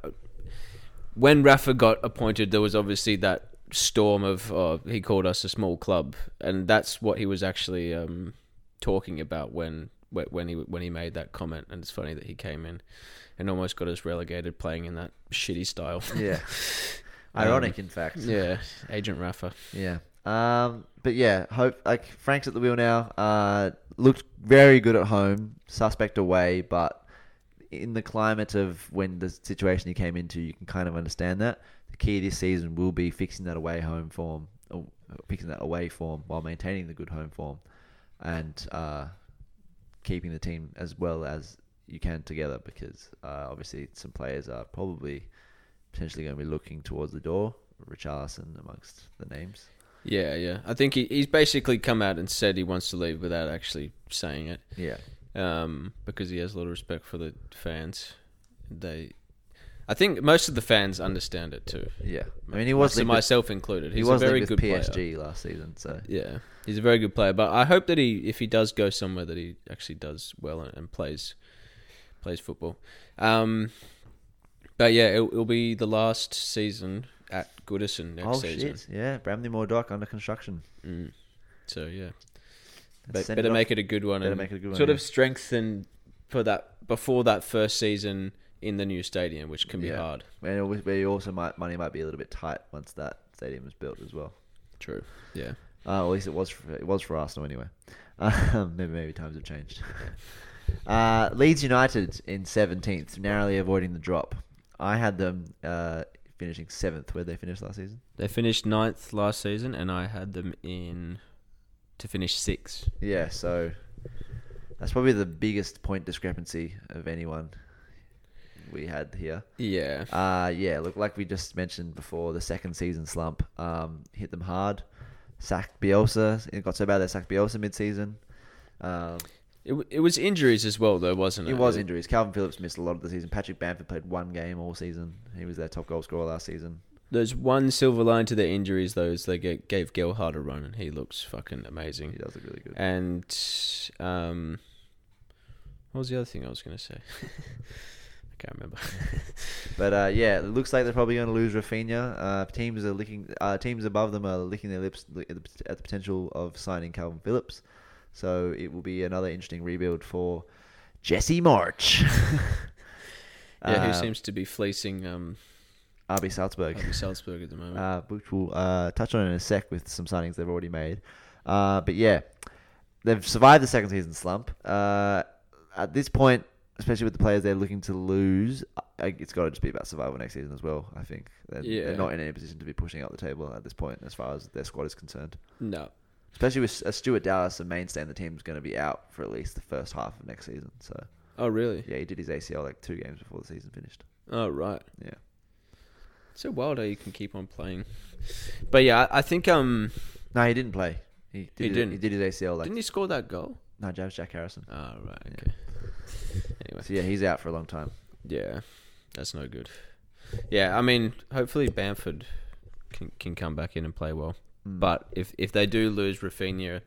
when Rafa got appointed, there was obviously that storm of oh, he called us a small club, and that's what he was actually um, talking about when when he when he made that comment. And it's funny that he came in and almost got us relegated, playing in that shitty style. Yeah, ironic, um, in fact. Yeah, Agent Rafa. Yeah. Um, but yeah, hope like Frank's at the wheel now. Uh, looked very good at home, suspect away, but. In the climate of when the situation he came into, you can kind of understand that. The key this season will be fixing that away home form, or fixing that away form while maintaining the good home form, and uh, keeping the team as well as you can together. Because uh, obviously some players are probably potentially going to be looking towards the door. Richarlison amongst the names. Yeah, yeah. I think he, he's basically come out and said he wants to leave without actually saying it. Yeah. Um, because he has a lot of respect for the fans. They, I think most of the fans understand it too. Yeah, I mean he was with, myself included. He's he was a very with good P S G player last season. So yeah, he's a very good player. But I hope that he, if he does go somewhere, that he actually does well and, and plays plays football. Um, but yeah, it'll, it'll be the last season at Goodison next oh, season. Shit. Yeah, Bramley Moor Dock under construction. Mm. So yeah. Be- better it make it a good one better and make it a good one, sort yeah. of strengthen for that before that first season in the new stadium, which can be yeah. hard. And where you also might money might be a little bit tight once that stadium is built as well. True. Yeah. Uh, or at least it was for, it was for Arsenal anyway. Um, maybe maybe times have changed. Uh, Leeds United in seventeenth, narrowly avoiding the drop. I had them uh, finishing seventh. Where did they finish last season? They finished ninth last season, and I had them in. To finish sixth. Yeah, so that's probably the biggest point discrepancy of anyone we had here. Yeah. Uh, yeah, look, like we just mentioned before, the second season slump um, hit them hard. Sacked Bielsa. It got so bad they sacked Bielsa mid-season. Um, it, it was injuries as well, though, wasn't it? It was injuries. Calvin Phillips missed a lot of the season. Patrick Bamford played one game all season. He was their top goal scorer last season. There's one silver line to their injuries, though, is they get, gave Gerhard a run, and he looks fucking amazing. He does look really good. And um, what was the other thing I was going to say? I can't remember. But uh, yeah, it looks like they're probably going to lose Rafinha. Uh, teams are licking. Uh, teams above them are licking their lips at the potential of signing Calvin Phillips. So it will be another interesting rebuild for Jesse March. Yeah, who uh, seems to be fleecing... Um, R B Salzburg. R B Salzburg at the moment. Uh, which we'll uh, touch on in a sec with some signings they've already made. Uh, but yeah, they've survived the second season slump. Uh, at this point, especially with the players they're looking to lose, it's got to just be about survival next season as well, I think. They're, yeah. they're not in any position to be pushing up the table at this point as far as their squad is concerned. No. Especially with uh, Stuart Dallas, the mainstay in the team, is going to be out for at least the first half of next season. So. Oh, really? Yeah, he did his A C L like two games before the season finished. Oh, right. Yeah. So wild how you can keep on playing. But yeah, I think... um. No, he didn't play. He, did he his, didn't. He did his A C L. Like, didn't he score that goal? No, that was Jack Harrison. Oh, right. Okay. Yeah. Anyway. So yeah, he's out for a long time. Yeah. That's no good. Yeah, I mean, hopefully Bamford can can come back in and play well. Mm. But if, if they do lose Rafinha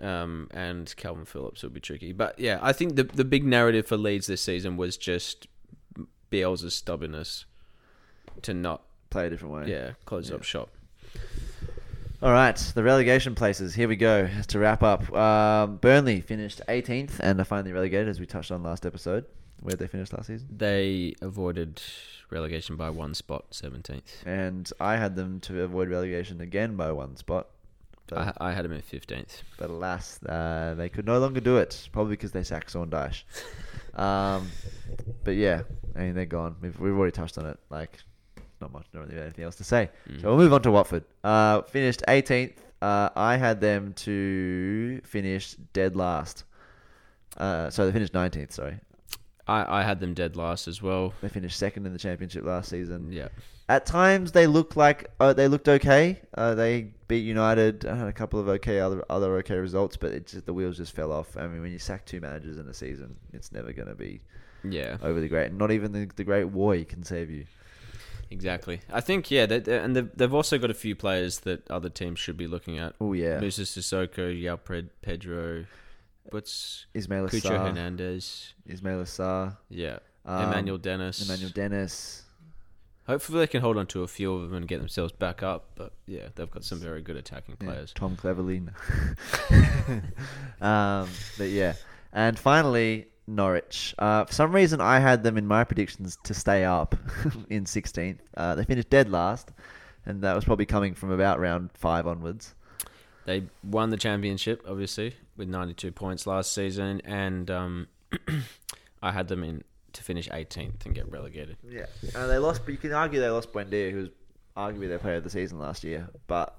um, and Calvin Phillips, it'll be tricky. But yeah, I think the, the big narrative for Leeds this season was just Bielsa's stubbornness. To not play a different way. Yeah, close yeah. up shop. All right, the relegation places. Here we go to wrap up. Um, Burnley finished eighteenth and are finally relegated, as we touched on last episode. Where did they finish last season? They avoided relegation by one spot, seventeenth. And I had them to avoid relegation again by one spot. I, I had them at fifteenth. But alas, uh, they could no longer do it, probably because they sacked Soundash. um, but yeah, I mean, they're gone. We've, we've already touched on it. Like... Not much, not really anything else to say. Mm. So we'll move on to Watford. Uh, finished eighteenth. Uh, I had them to finish dead last. Uh, so they finished nineteenth, sorry. I, I had them dead last as well. They finished second in the championship last season. Yeah. At times they looked like uh, they looked okay. Uh, they beat United. I had a couple of okay other other okay results, but it just, the wheels just fell off. I mean, when you sack two managers in a season, it's never going to be yeah overly great. And not even the, the great Roy can save you. Exactly. I think, yeah, they, and they've also got a few players that other teams should be looking at. Oh, yeah. Musa Sissoko, Yao Pedro, what's... Ismail Assar. Cucho Hernandez. Ismail Assar. Yeah. Um, Emmanuel Dennis. Emmanuel Dennis. Hopefully they can hold on to a few of them and get themselves back up, but, yeah, they've got some very good attacking players. Yeah, Tom Cleverley. um, but, yeah. And finally... Norwich. Uh, for some reason, I had them in my predictions to stay up in sixteenth. Uh, they finished dead last, and that was probably coming from about round five onwards. They won the championship, obviously, with ninety-two points last season, and um, I had them in to finish eighteenth and get relegated. Yeah, uh, they lost, but you can argue they lost Buendia, who was arguably their player of the season last year, but...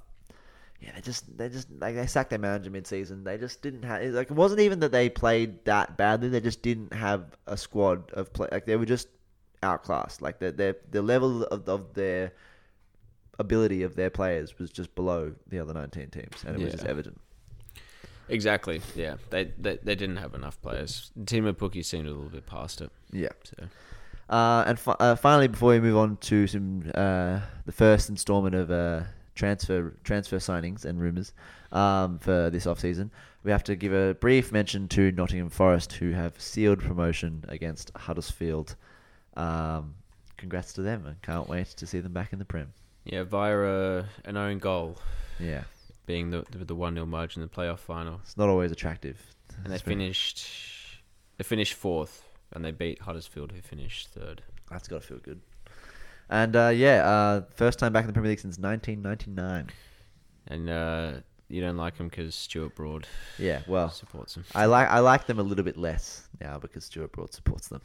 Yeah, they just they just like they sacked their manager mid-season. They just didn't have like it wasn't even that they played that badly. They just didn't have a squad of play. Like they were just outclassed. Like their their the level of, of their ability of their players was just below the other nineteen teams, and it yeah. was just evident. Exactly. Yeah, they, they they didn't have enough players. Timo Pukki seemed a little bit past it. Yeah. So. Uh, and fi- uh, finally, before we move on to some uh, the first installment of. Uh, Transfer transfer signings and rumours um, for this off-season. We have to give a brief mention to Nottingham Forest, who have sealed promotion against Huddersfield. Um, congrats to them, and can't wait to see them back in the Prem. Yeah, via a, an own goal. Yeah. Being the the one nil margin in the playoff final. It's not always attractive. And they finished, they finished fourth, and they beat Huddersfield, who finished third. That's got to feel good. And, uh, yeah, uh, first time back in the Premier League since nineteen ninety-nine. And uh, you don't like them because Stuart Broad yeah, well, supports them. I like I like them a little bit less now because Stuart Broad supports them.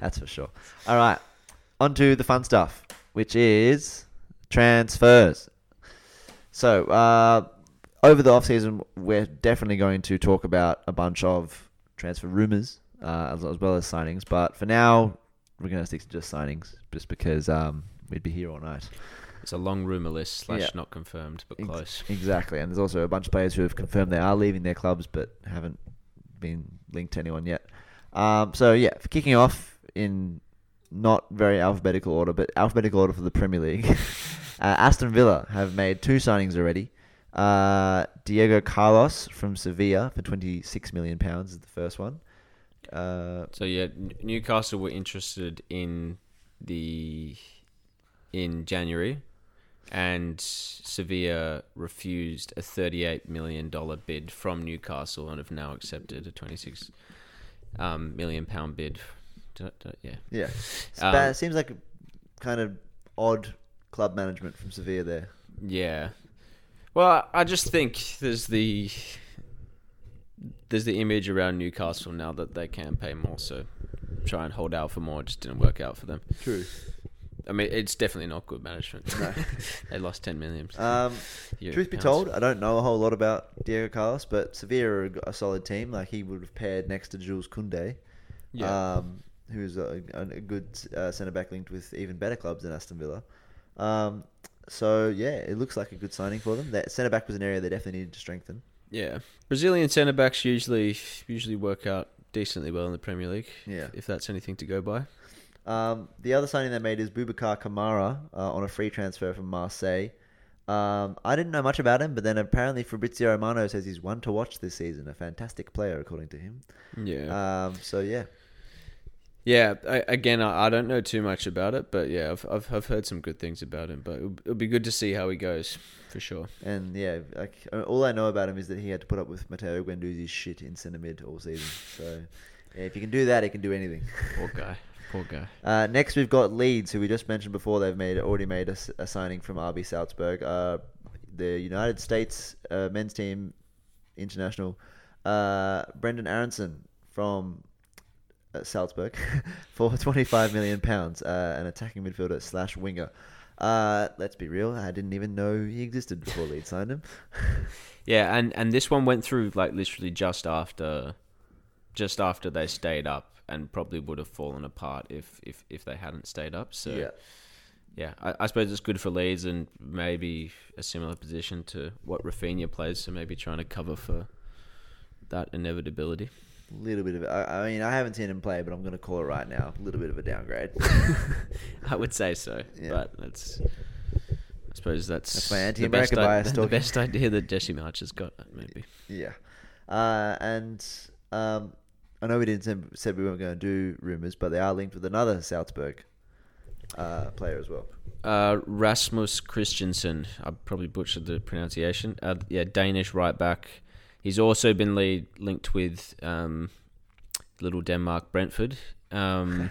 That's for sure. All right, on to the fun stuff, which is transfers. So, uh, over the off-season, we're definitely going to talk about a bunch of transfer rumours uh, as, as well as signings. But for now... We're going to stick to just signings, just because um, we'd be here all night. It's a long rumour list, slash yeah. not confirmed, but close. Ex- exactly, and there's also a bunch of players who have confirmed they are leaving their clubs, but haven't been linked to anyone yet. Um, so, yeah, kicking off in not very alphabetical order, but alphabetical order for the Premier League. uh, Aston Villa have made two signings already. Uh, Diego Carlos from Sevilla for twenty-six million pounds is the first one. Uh, so, yeah, Newcastle were interested in the in January, and Sevilla refused a thirty-eight million dollars bid from Newcastle and have now accepted a twenty-six um, million pound bid. Did I, did I, yeah. Yeah. Um, it seems like a kind of odd club management from Sevilla there. Yeah. Well, I just think there's the there's the image around Newcastle now that they can pay more, so try and hold out for more. It just didn't work out for them. True. I mean, it's definitely not good management. No. They lost ten million. Um, truth be told, I don't know a whole lot about Diego Carlos, but Sevilla are a solid team. Like, he would have paired next to Jules Koundé, yeah. um, who's a, a good uh, centre-back linked with even better clubs than Aston Villa. Um, so, yeah, it looks like a good signing for them. That centre-back was an area they definitely needed to strengthen. Yeah. Brazilian centre-backs usually usually work out decently well in the Premier League, yeah. if that's anything to go by. Um, the other signing they made is Boubacar Kamara uh, on a free transfer from Marseille. Um, I didn't know much about him, but then apparently Fabrizio Romano says he's one to watch this season. A fantastic player, according to him. Yeah. Um, so, yeah. Yeah, I, again, I, I don't know too much about it, but yeah, I've I've, I've heard some good things about him, but it'll, it'll be good to see how he goes, for sure. And yeah, like, all I know about him is that he had to put up with Matteo Guendouzi's shit in centre mid all season. So, yeah, if you can do that, he can do anything. Poor guy. Poor guy. Uh, next, we've got Leeds, who we just mentioned before. They've made already made a, a signing from R B Salzburg. Uh, the United States uh, men's team international, uh, Brendan Aronson from uh, Salzburg for twenty-five million pounds, uh, an attacking midfielder slash winger. Uh, let's be real, I didn't even know he existed before Leeds signed him. Yeah, and, and this one went through like literally just after, just after they stayed up. And probably would have fallen apart if, if, if they hadn't stayed up. So, yeah, yeah I, I suppose it's good for Leeds and maybe a similar position to what Rafinha plays. So maybe trying to cover for that inevitability. A little bit of it. I mean, I haven't seen him play, but I'm going to call it right now. A little bit of a downgrade. I would say so. Yeah. But that's, I suppose that's, that's my anti-American bias. The best idea that Jesse March has got, maybe. Yeah. Uh, and... Um, I know we didn't said we weren't going to do rumours, but they are linked with another Salzburg uh, player as well. Uh, Rasmus Christensen. I probably butchered the pronunciation. Uh, yeah, Danish right back. He's also been lead, linked with um, Little Denmark Brentford um,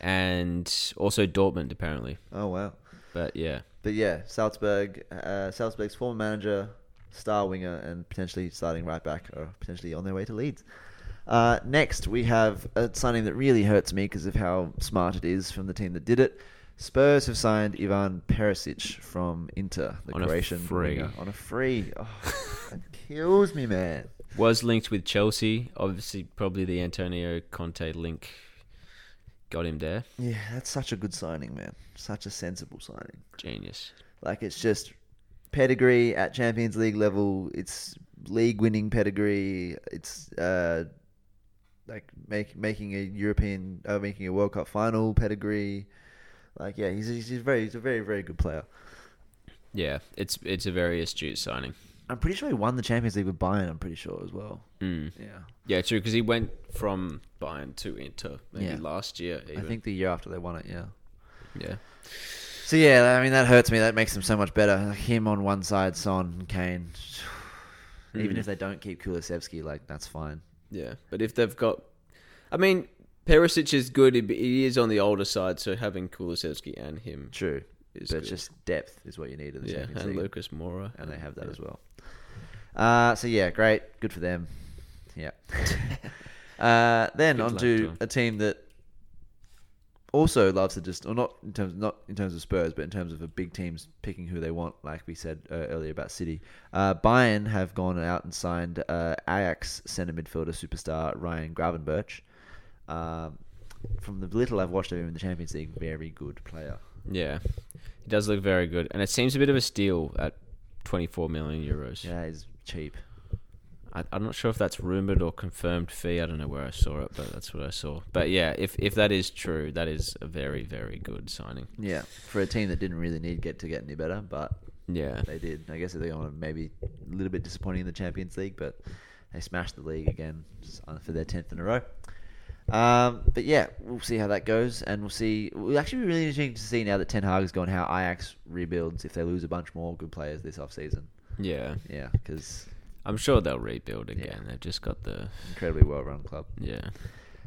and also Dortmund, apparently. Oh, wow. But, yeah. But, yeah, Salzburg, uh, Salzburg's former manager, star winger, and potentially starting right back are potentially on their way to Leeds. Uh, next, we have a signing that really hurts me because of how smart it is from the team that did it. Spurs have signed Ivan Perisic from Inter, the Croatian. On a free. Winger. On a free. Oh, that kills me, man. Was linked with Chelsea. Obviously, probably the Antonio Conte link got him there. Yeah, that's such a good signing, man. Such a sensible signing. Genius. Like, it's just pedigree at Champions League level. It's league-winning pedigree. It's... Uh, Like make, making a European, uh, making a World Cup final pedigree, like yeah, he's he's very he's a very very good player. Yeah, it's it's a very astute signing. I'm pretty sure he won the Champions League with Bayern. I'm pretty sure as well. Mm. Yeah, yeah, true. Because he went from Bayern to Inter maybe yeah. last year. Even. I think the year after they won it. Yeah, yeah. So yeah, I mean that hurts me. That makes him so much better. Like him on one side, Son, Kane. Mm. Even if they don't keep Kulusevski, like that's fine. Yeah, but if they've got... I mean, Perisic is good. He is on the older side, so having Kulusevski and him... True. Is but good. Just depth is what you need in the yeah, Champions League. Yeah, and Lucas Moura. And they have that yeah. as well. Uh, so, yeah, great. Good for them. Yeah. uh, then on to a team that also loves to just... Or not in terms not in terms of Spurs, but in terms of the big teams picking who they want, like we said uh, earlier about City. Uh, Bayern have gone out and signed uh, Ajax centre midfielder superstar Ryan Gravenberch. Um, from the little I've watched of him in the Champions League, very good player. Yeah, he does look very good. And it seems a bit of a steal at twenty-four million euros. Yeah, he's cheap. I, I'm not sure if that's rumoured or confirmed fee. I don't know where I saw it, but that's what I saw. But yeah, if if that is true, that is a very, very good signing. Yeah, for a team that didn't really need get to get any better, but yeah, they did. I guess they were maybe a little bit disappointing in the Champions League, but they smashed the league again for their tenth in a row. Um, but yeah, we'll see how that goes, and we'll see. It'll actually be really interesting to see now that Ten Hag is gone how Ajax rebuilds if they lose a bunch more good players this offseason. Yeah, yeah, because I'm sure they'll rebuild again. Yeah. They've just got the incredibly well-run club. Yeah.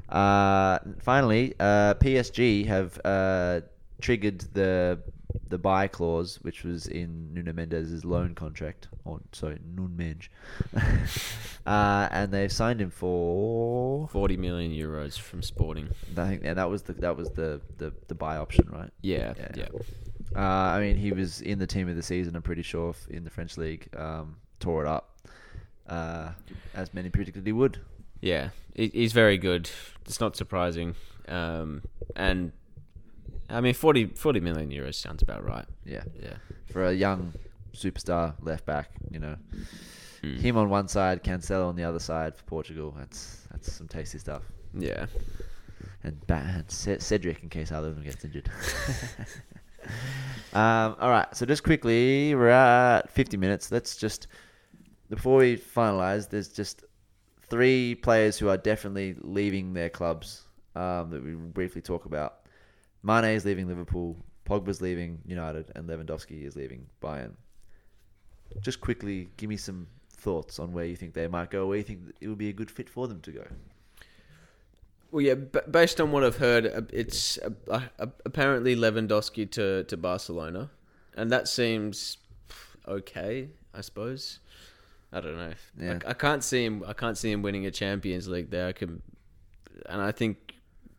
Uh, finally, uh, P S G have uh, triggered the the buy clause, which was in Nuno Mendes' loan contract, or sorry, Nuno Mendes, uh, and they've signed him for forty million euros from Sporting. I think, and that was the that was the, the, the buy option, right? Yeah, yeah. yeah. Uh, I mean, he was in the team of the season, I'm pretty sure, in the French league. Um, tore it up, uh, as many predicted he would. Yeah, he's very good. It's not surprising, um, and. I mean, forty, forty million euros sounds about right. Yeah. Yeah. For a young superstar left back, you know, mm. him on one side, Cancelo on the other side for Portugal. That's that's some tasty stuff. Yeah. And, and Cedric in case either of them gets injured. um, all right. So just quickly, we're at fifty minutes. Let's just, before we finalise, there's just three players who are definitely leaving their clubs um, that we briefly talk about. Mane is leaving Liverpool, Pogba's leaving United, and Lewandowski is leaving Bayern. Just quickly, give me some thoughts on where you think they might go, where you think it would be a good fit for them to go. Well, yeah, b- based on what I've heard, it's uh, uh, apparently Lewandowski to, to Barcelona, and that seems okay, I suppose. I don't know. Yeah. I, I can't see him. I can't see him winning a Champions League there. I can, and I think.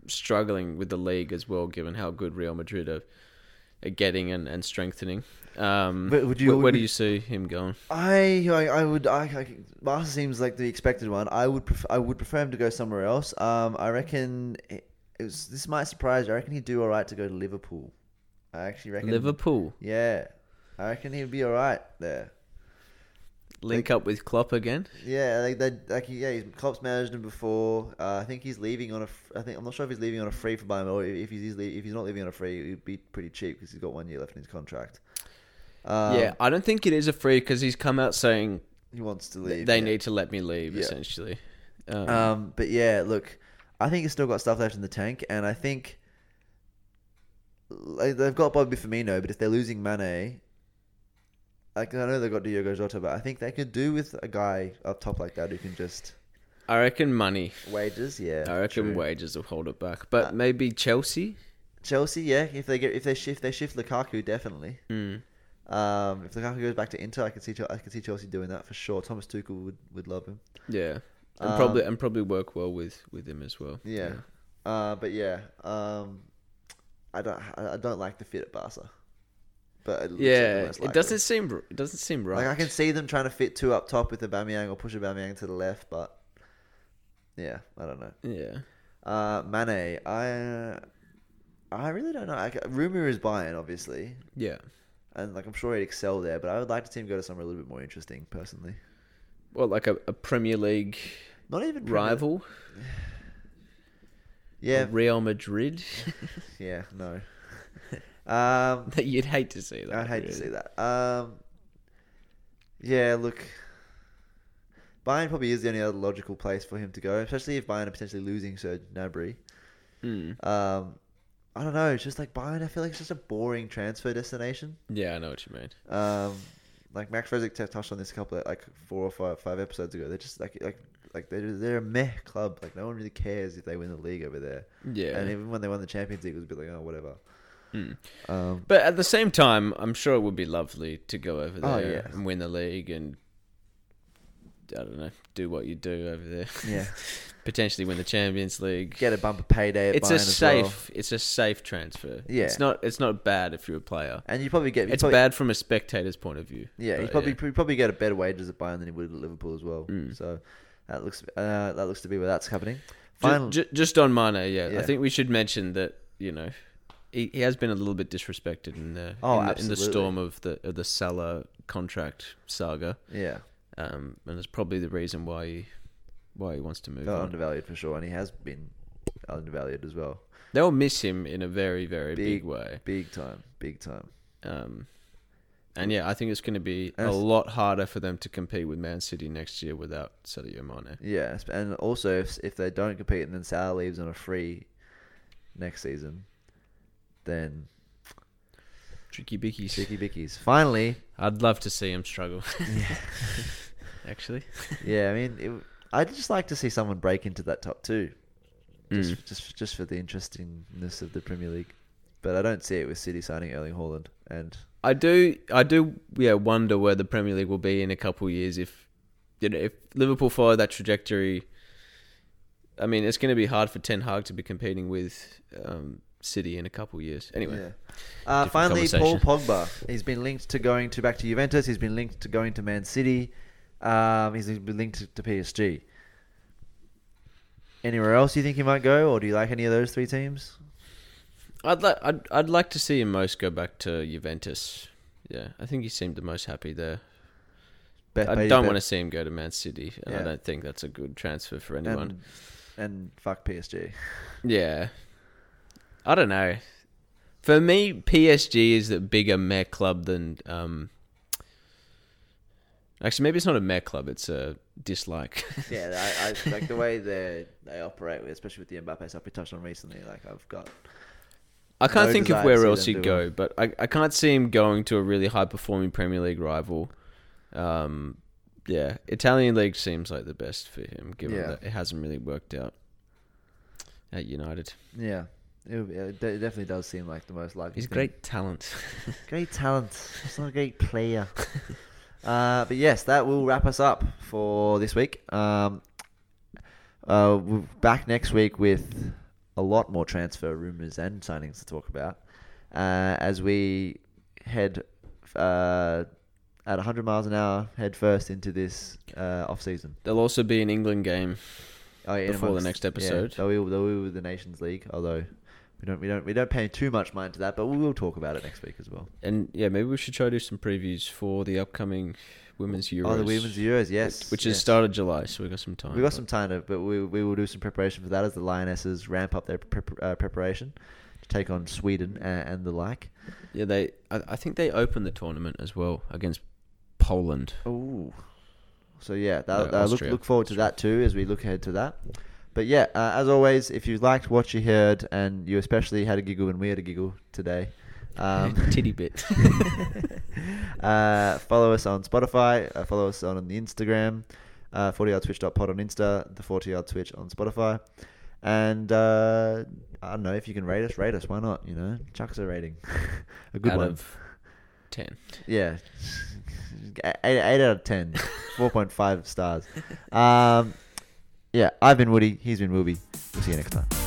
Struggling with the league as well, given how good Real Madrid are, are getting and, and strengthening. Um, but would you, where would do you see him going? I I, I would. I, I Barca seems like the expected one. I would. Pref- I would prefer him to go somewhere else. Um, I reckon it, it was, this might surprise you. I reckon he'd do all right to go to Liverpool. I actually reckon Liverpool. Yeah, I reckon he'd be all right there. Link like, up with Klopp again? Yeah, like they, like yeah, he's, Klopp's managed him before. Uh, I think he's leaving on a. I think I'm not sure if he's leaving on a free for Bayern, or if he's if he's not leaving on a free, it'd be pretty cheap because he's got one year left in his contract. Um, yeah, I don't think it is a free because he's come out saying he wants to leave. They yeah. need to let me leave, yeah. essentially. Um, um, but yeah, look, I think he's still got stuff left in the tank, and I think like, they've got Bobby Firmino, but if they're losing Mane. Like, I know they've got Diogo Jota, but I think they could do with a guy up top like that who can just... I reckon money. Wages, yeah. I reckon true. wages will hold it back. But uh, maybe Chelsea? Chelsea, yeah. If they get if they shift they shift Lukaku, definitely. Mm. Um, if Lukaku goes back to Inter, I could see I could see Chelsea doing that for sure. Thomas Tuchel would, would love him. Yeah. And um, probably and probably work well with, with him as well. Yeah. yeah. Uh, but yeah, um, I don't I don't like the fit at Barca. But it yeah, like it doesn't seem it doesn't seem right. Like I can see them trying to fit two up top with Aubameyang or push Aubameyang to the left, but yeah, I don't know. Yeah, uh, Mane, I uh, I really don't know. Like, rumor is Bayern, obviously. Yeah, and like I'm sure he'd excel there, but I would like to see him go to somewhere a little bit more interesting, personally. Well, like a, a Premier League, not even Premier rival. Yeah, Real Madrid. yeah, no. Um, You'd hate to see that. I'd hate really. to see that. Um, yeah, look, Bayern probably is the only other logical place for him to go, especially if Bayern are potentially losing Serge Gnabry. Mm. Um, I don't know. It's just like Bayern. I feel like it's just a boring transfer destination. Yeah, I know what you mean. Um, like Max Fresnik touched on this a couple of, like four or five, five episodes ago. They're just like like like they're they're a meh club. Like no one really cares if they win the league over there. Yeah, and even when they won the Champions League, it was a bit like oh whatever. Mm. Um, but at the same time, I'm sure it would be lovely to go over there oh, yeah. and win the league and, I don't know, do what you do over there. Yeah. Potentially win the Champions League. Get a bumper payday at it's Bayern a safe, as well. It's a safe transfer. Yeah. It's not It's not bad if you're a player. And you probably get... You it's probably, bad from a spectator's point of view. Yeah, you probably yeah. probably get a better wages at Bayern than you would at Liverpool as well. Mm. So that looks uh, that looks to be where that's happening. Final... Just, just on Mane, yeah, yeah. I think we should mention that, you know... He, he has been a little bit disrespected in the, oh, in, the in the storm of the of the Salah contract saga. Yeah, um, and it's probably the reason why he, why he wants to move. Felt on. Undervalued for sure, and he has been undervalued as well. They'll miss him in a very, very big, big way, big time, big time. Um, and yeah, I think it's going to be and a lot harder for them to compete with Man City next year without Sadio Mane. Yeah, and also if if they don't compete and then Salah leaves on a free next season, then. Tricky bickies. Tricky bickies. Finally. I'd love to see him struggle. Yeah. Actually. Yeah, I mean, it, I'd just like to see someone break into that top two. Just, mm. just just for the interestingness of the Premier League. But I don't see it with City signing Erling Haaland. And I do, I do yeah, wonder where the Premier League will be in a couple of years if, you know, if Liverpool follow that trajectory. I mean, it's going to be hard for Ten Hag to be competing with... Um, City in a couple of years. Anyway. Yeah. Uh, finally, Paul Pogba. He's been linked to going to back to Juventus. He's been linked to going to Man City. Um, he's been linked to, to P S G. Anywhere else you think he might go, or do you like any of those three teams? I'd like. I'd. I'd like to see him most go back to Juventus. Yeah, I think he seemed the most happy there. Bet, I don't bet. want to see him go to Man City. Yeah. I don't think that's a good transfer for anyone. And, and fuck P S G. Yeah. I don't know. For me, P S G is a bigger meh club than... Um, actually, maybe it's not a meh club. It's a dislike. Yeah, I, I like the way they they operate, especially with the Mbappe stuff we touched on recently. Like, I've got... I can't no think of where else he'd go, it. but I, I can't see him going to a really high-performing Premier League rival. Um, yeah, Italian league seems like the best for him, given yeah. that it hasn't really worked out at United. Yeah. It definitely does seem like the most likely. He's thing. great talent. Great talent. He's not a great player. Uh, but yes, that will wrap us up for this week. Um, uh, we're back next week with a lot more transfer rumours and signings to talk about. Uh, as we head uh, at one hundred miles an hour, head first into this uh, off-season. There'll also be an England game oh, yeah, before amongst, the next episode. Yeah, they'll be, they'll be with the Nations League, although... We don't, we don't, we don't pay too much mind to that, but we will talk about it next week as well. And yeah, maybe we should try to do some previews for the upcoming Women's Euros. Oh, the Women's Euros, yes, which, which yes. has started July, so we got some time. We got some time, to, but we we will do some preparation for that as the Lionesses ramp up their prep, uh, preparation to take on Sweden and, and the like. Yeah, they. I, I think they open the tournament as well against Poland. Oh, so yeah, that, no, uh, look look forward to that too as we look ahead to that. But yeah, uh, as always, if you liked what you heard, and you especially had a giggle and we had a giggle today. Um, Titty bit. uh, follow us on Spotify. Uh, follow us on the Instagram. Uh, forty yard switch dot pod on Insta. The forty yard switch on Spotify. And uh, I don't know, if you can rate us, rate us. Why not? You know, chuck us a rating. A good out one. Of ten. Yeah. eight, eight out of ten. four point five stars. Um... Yeah, I've been Woody, he's been Ruby. We'll see you next time.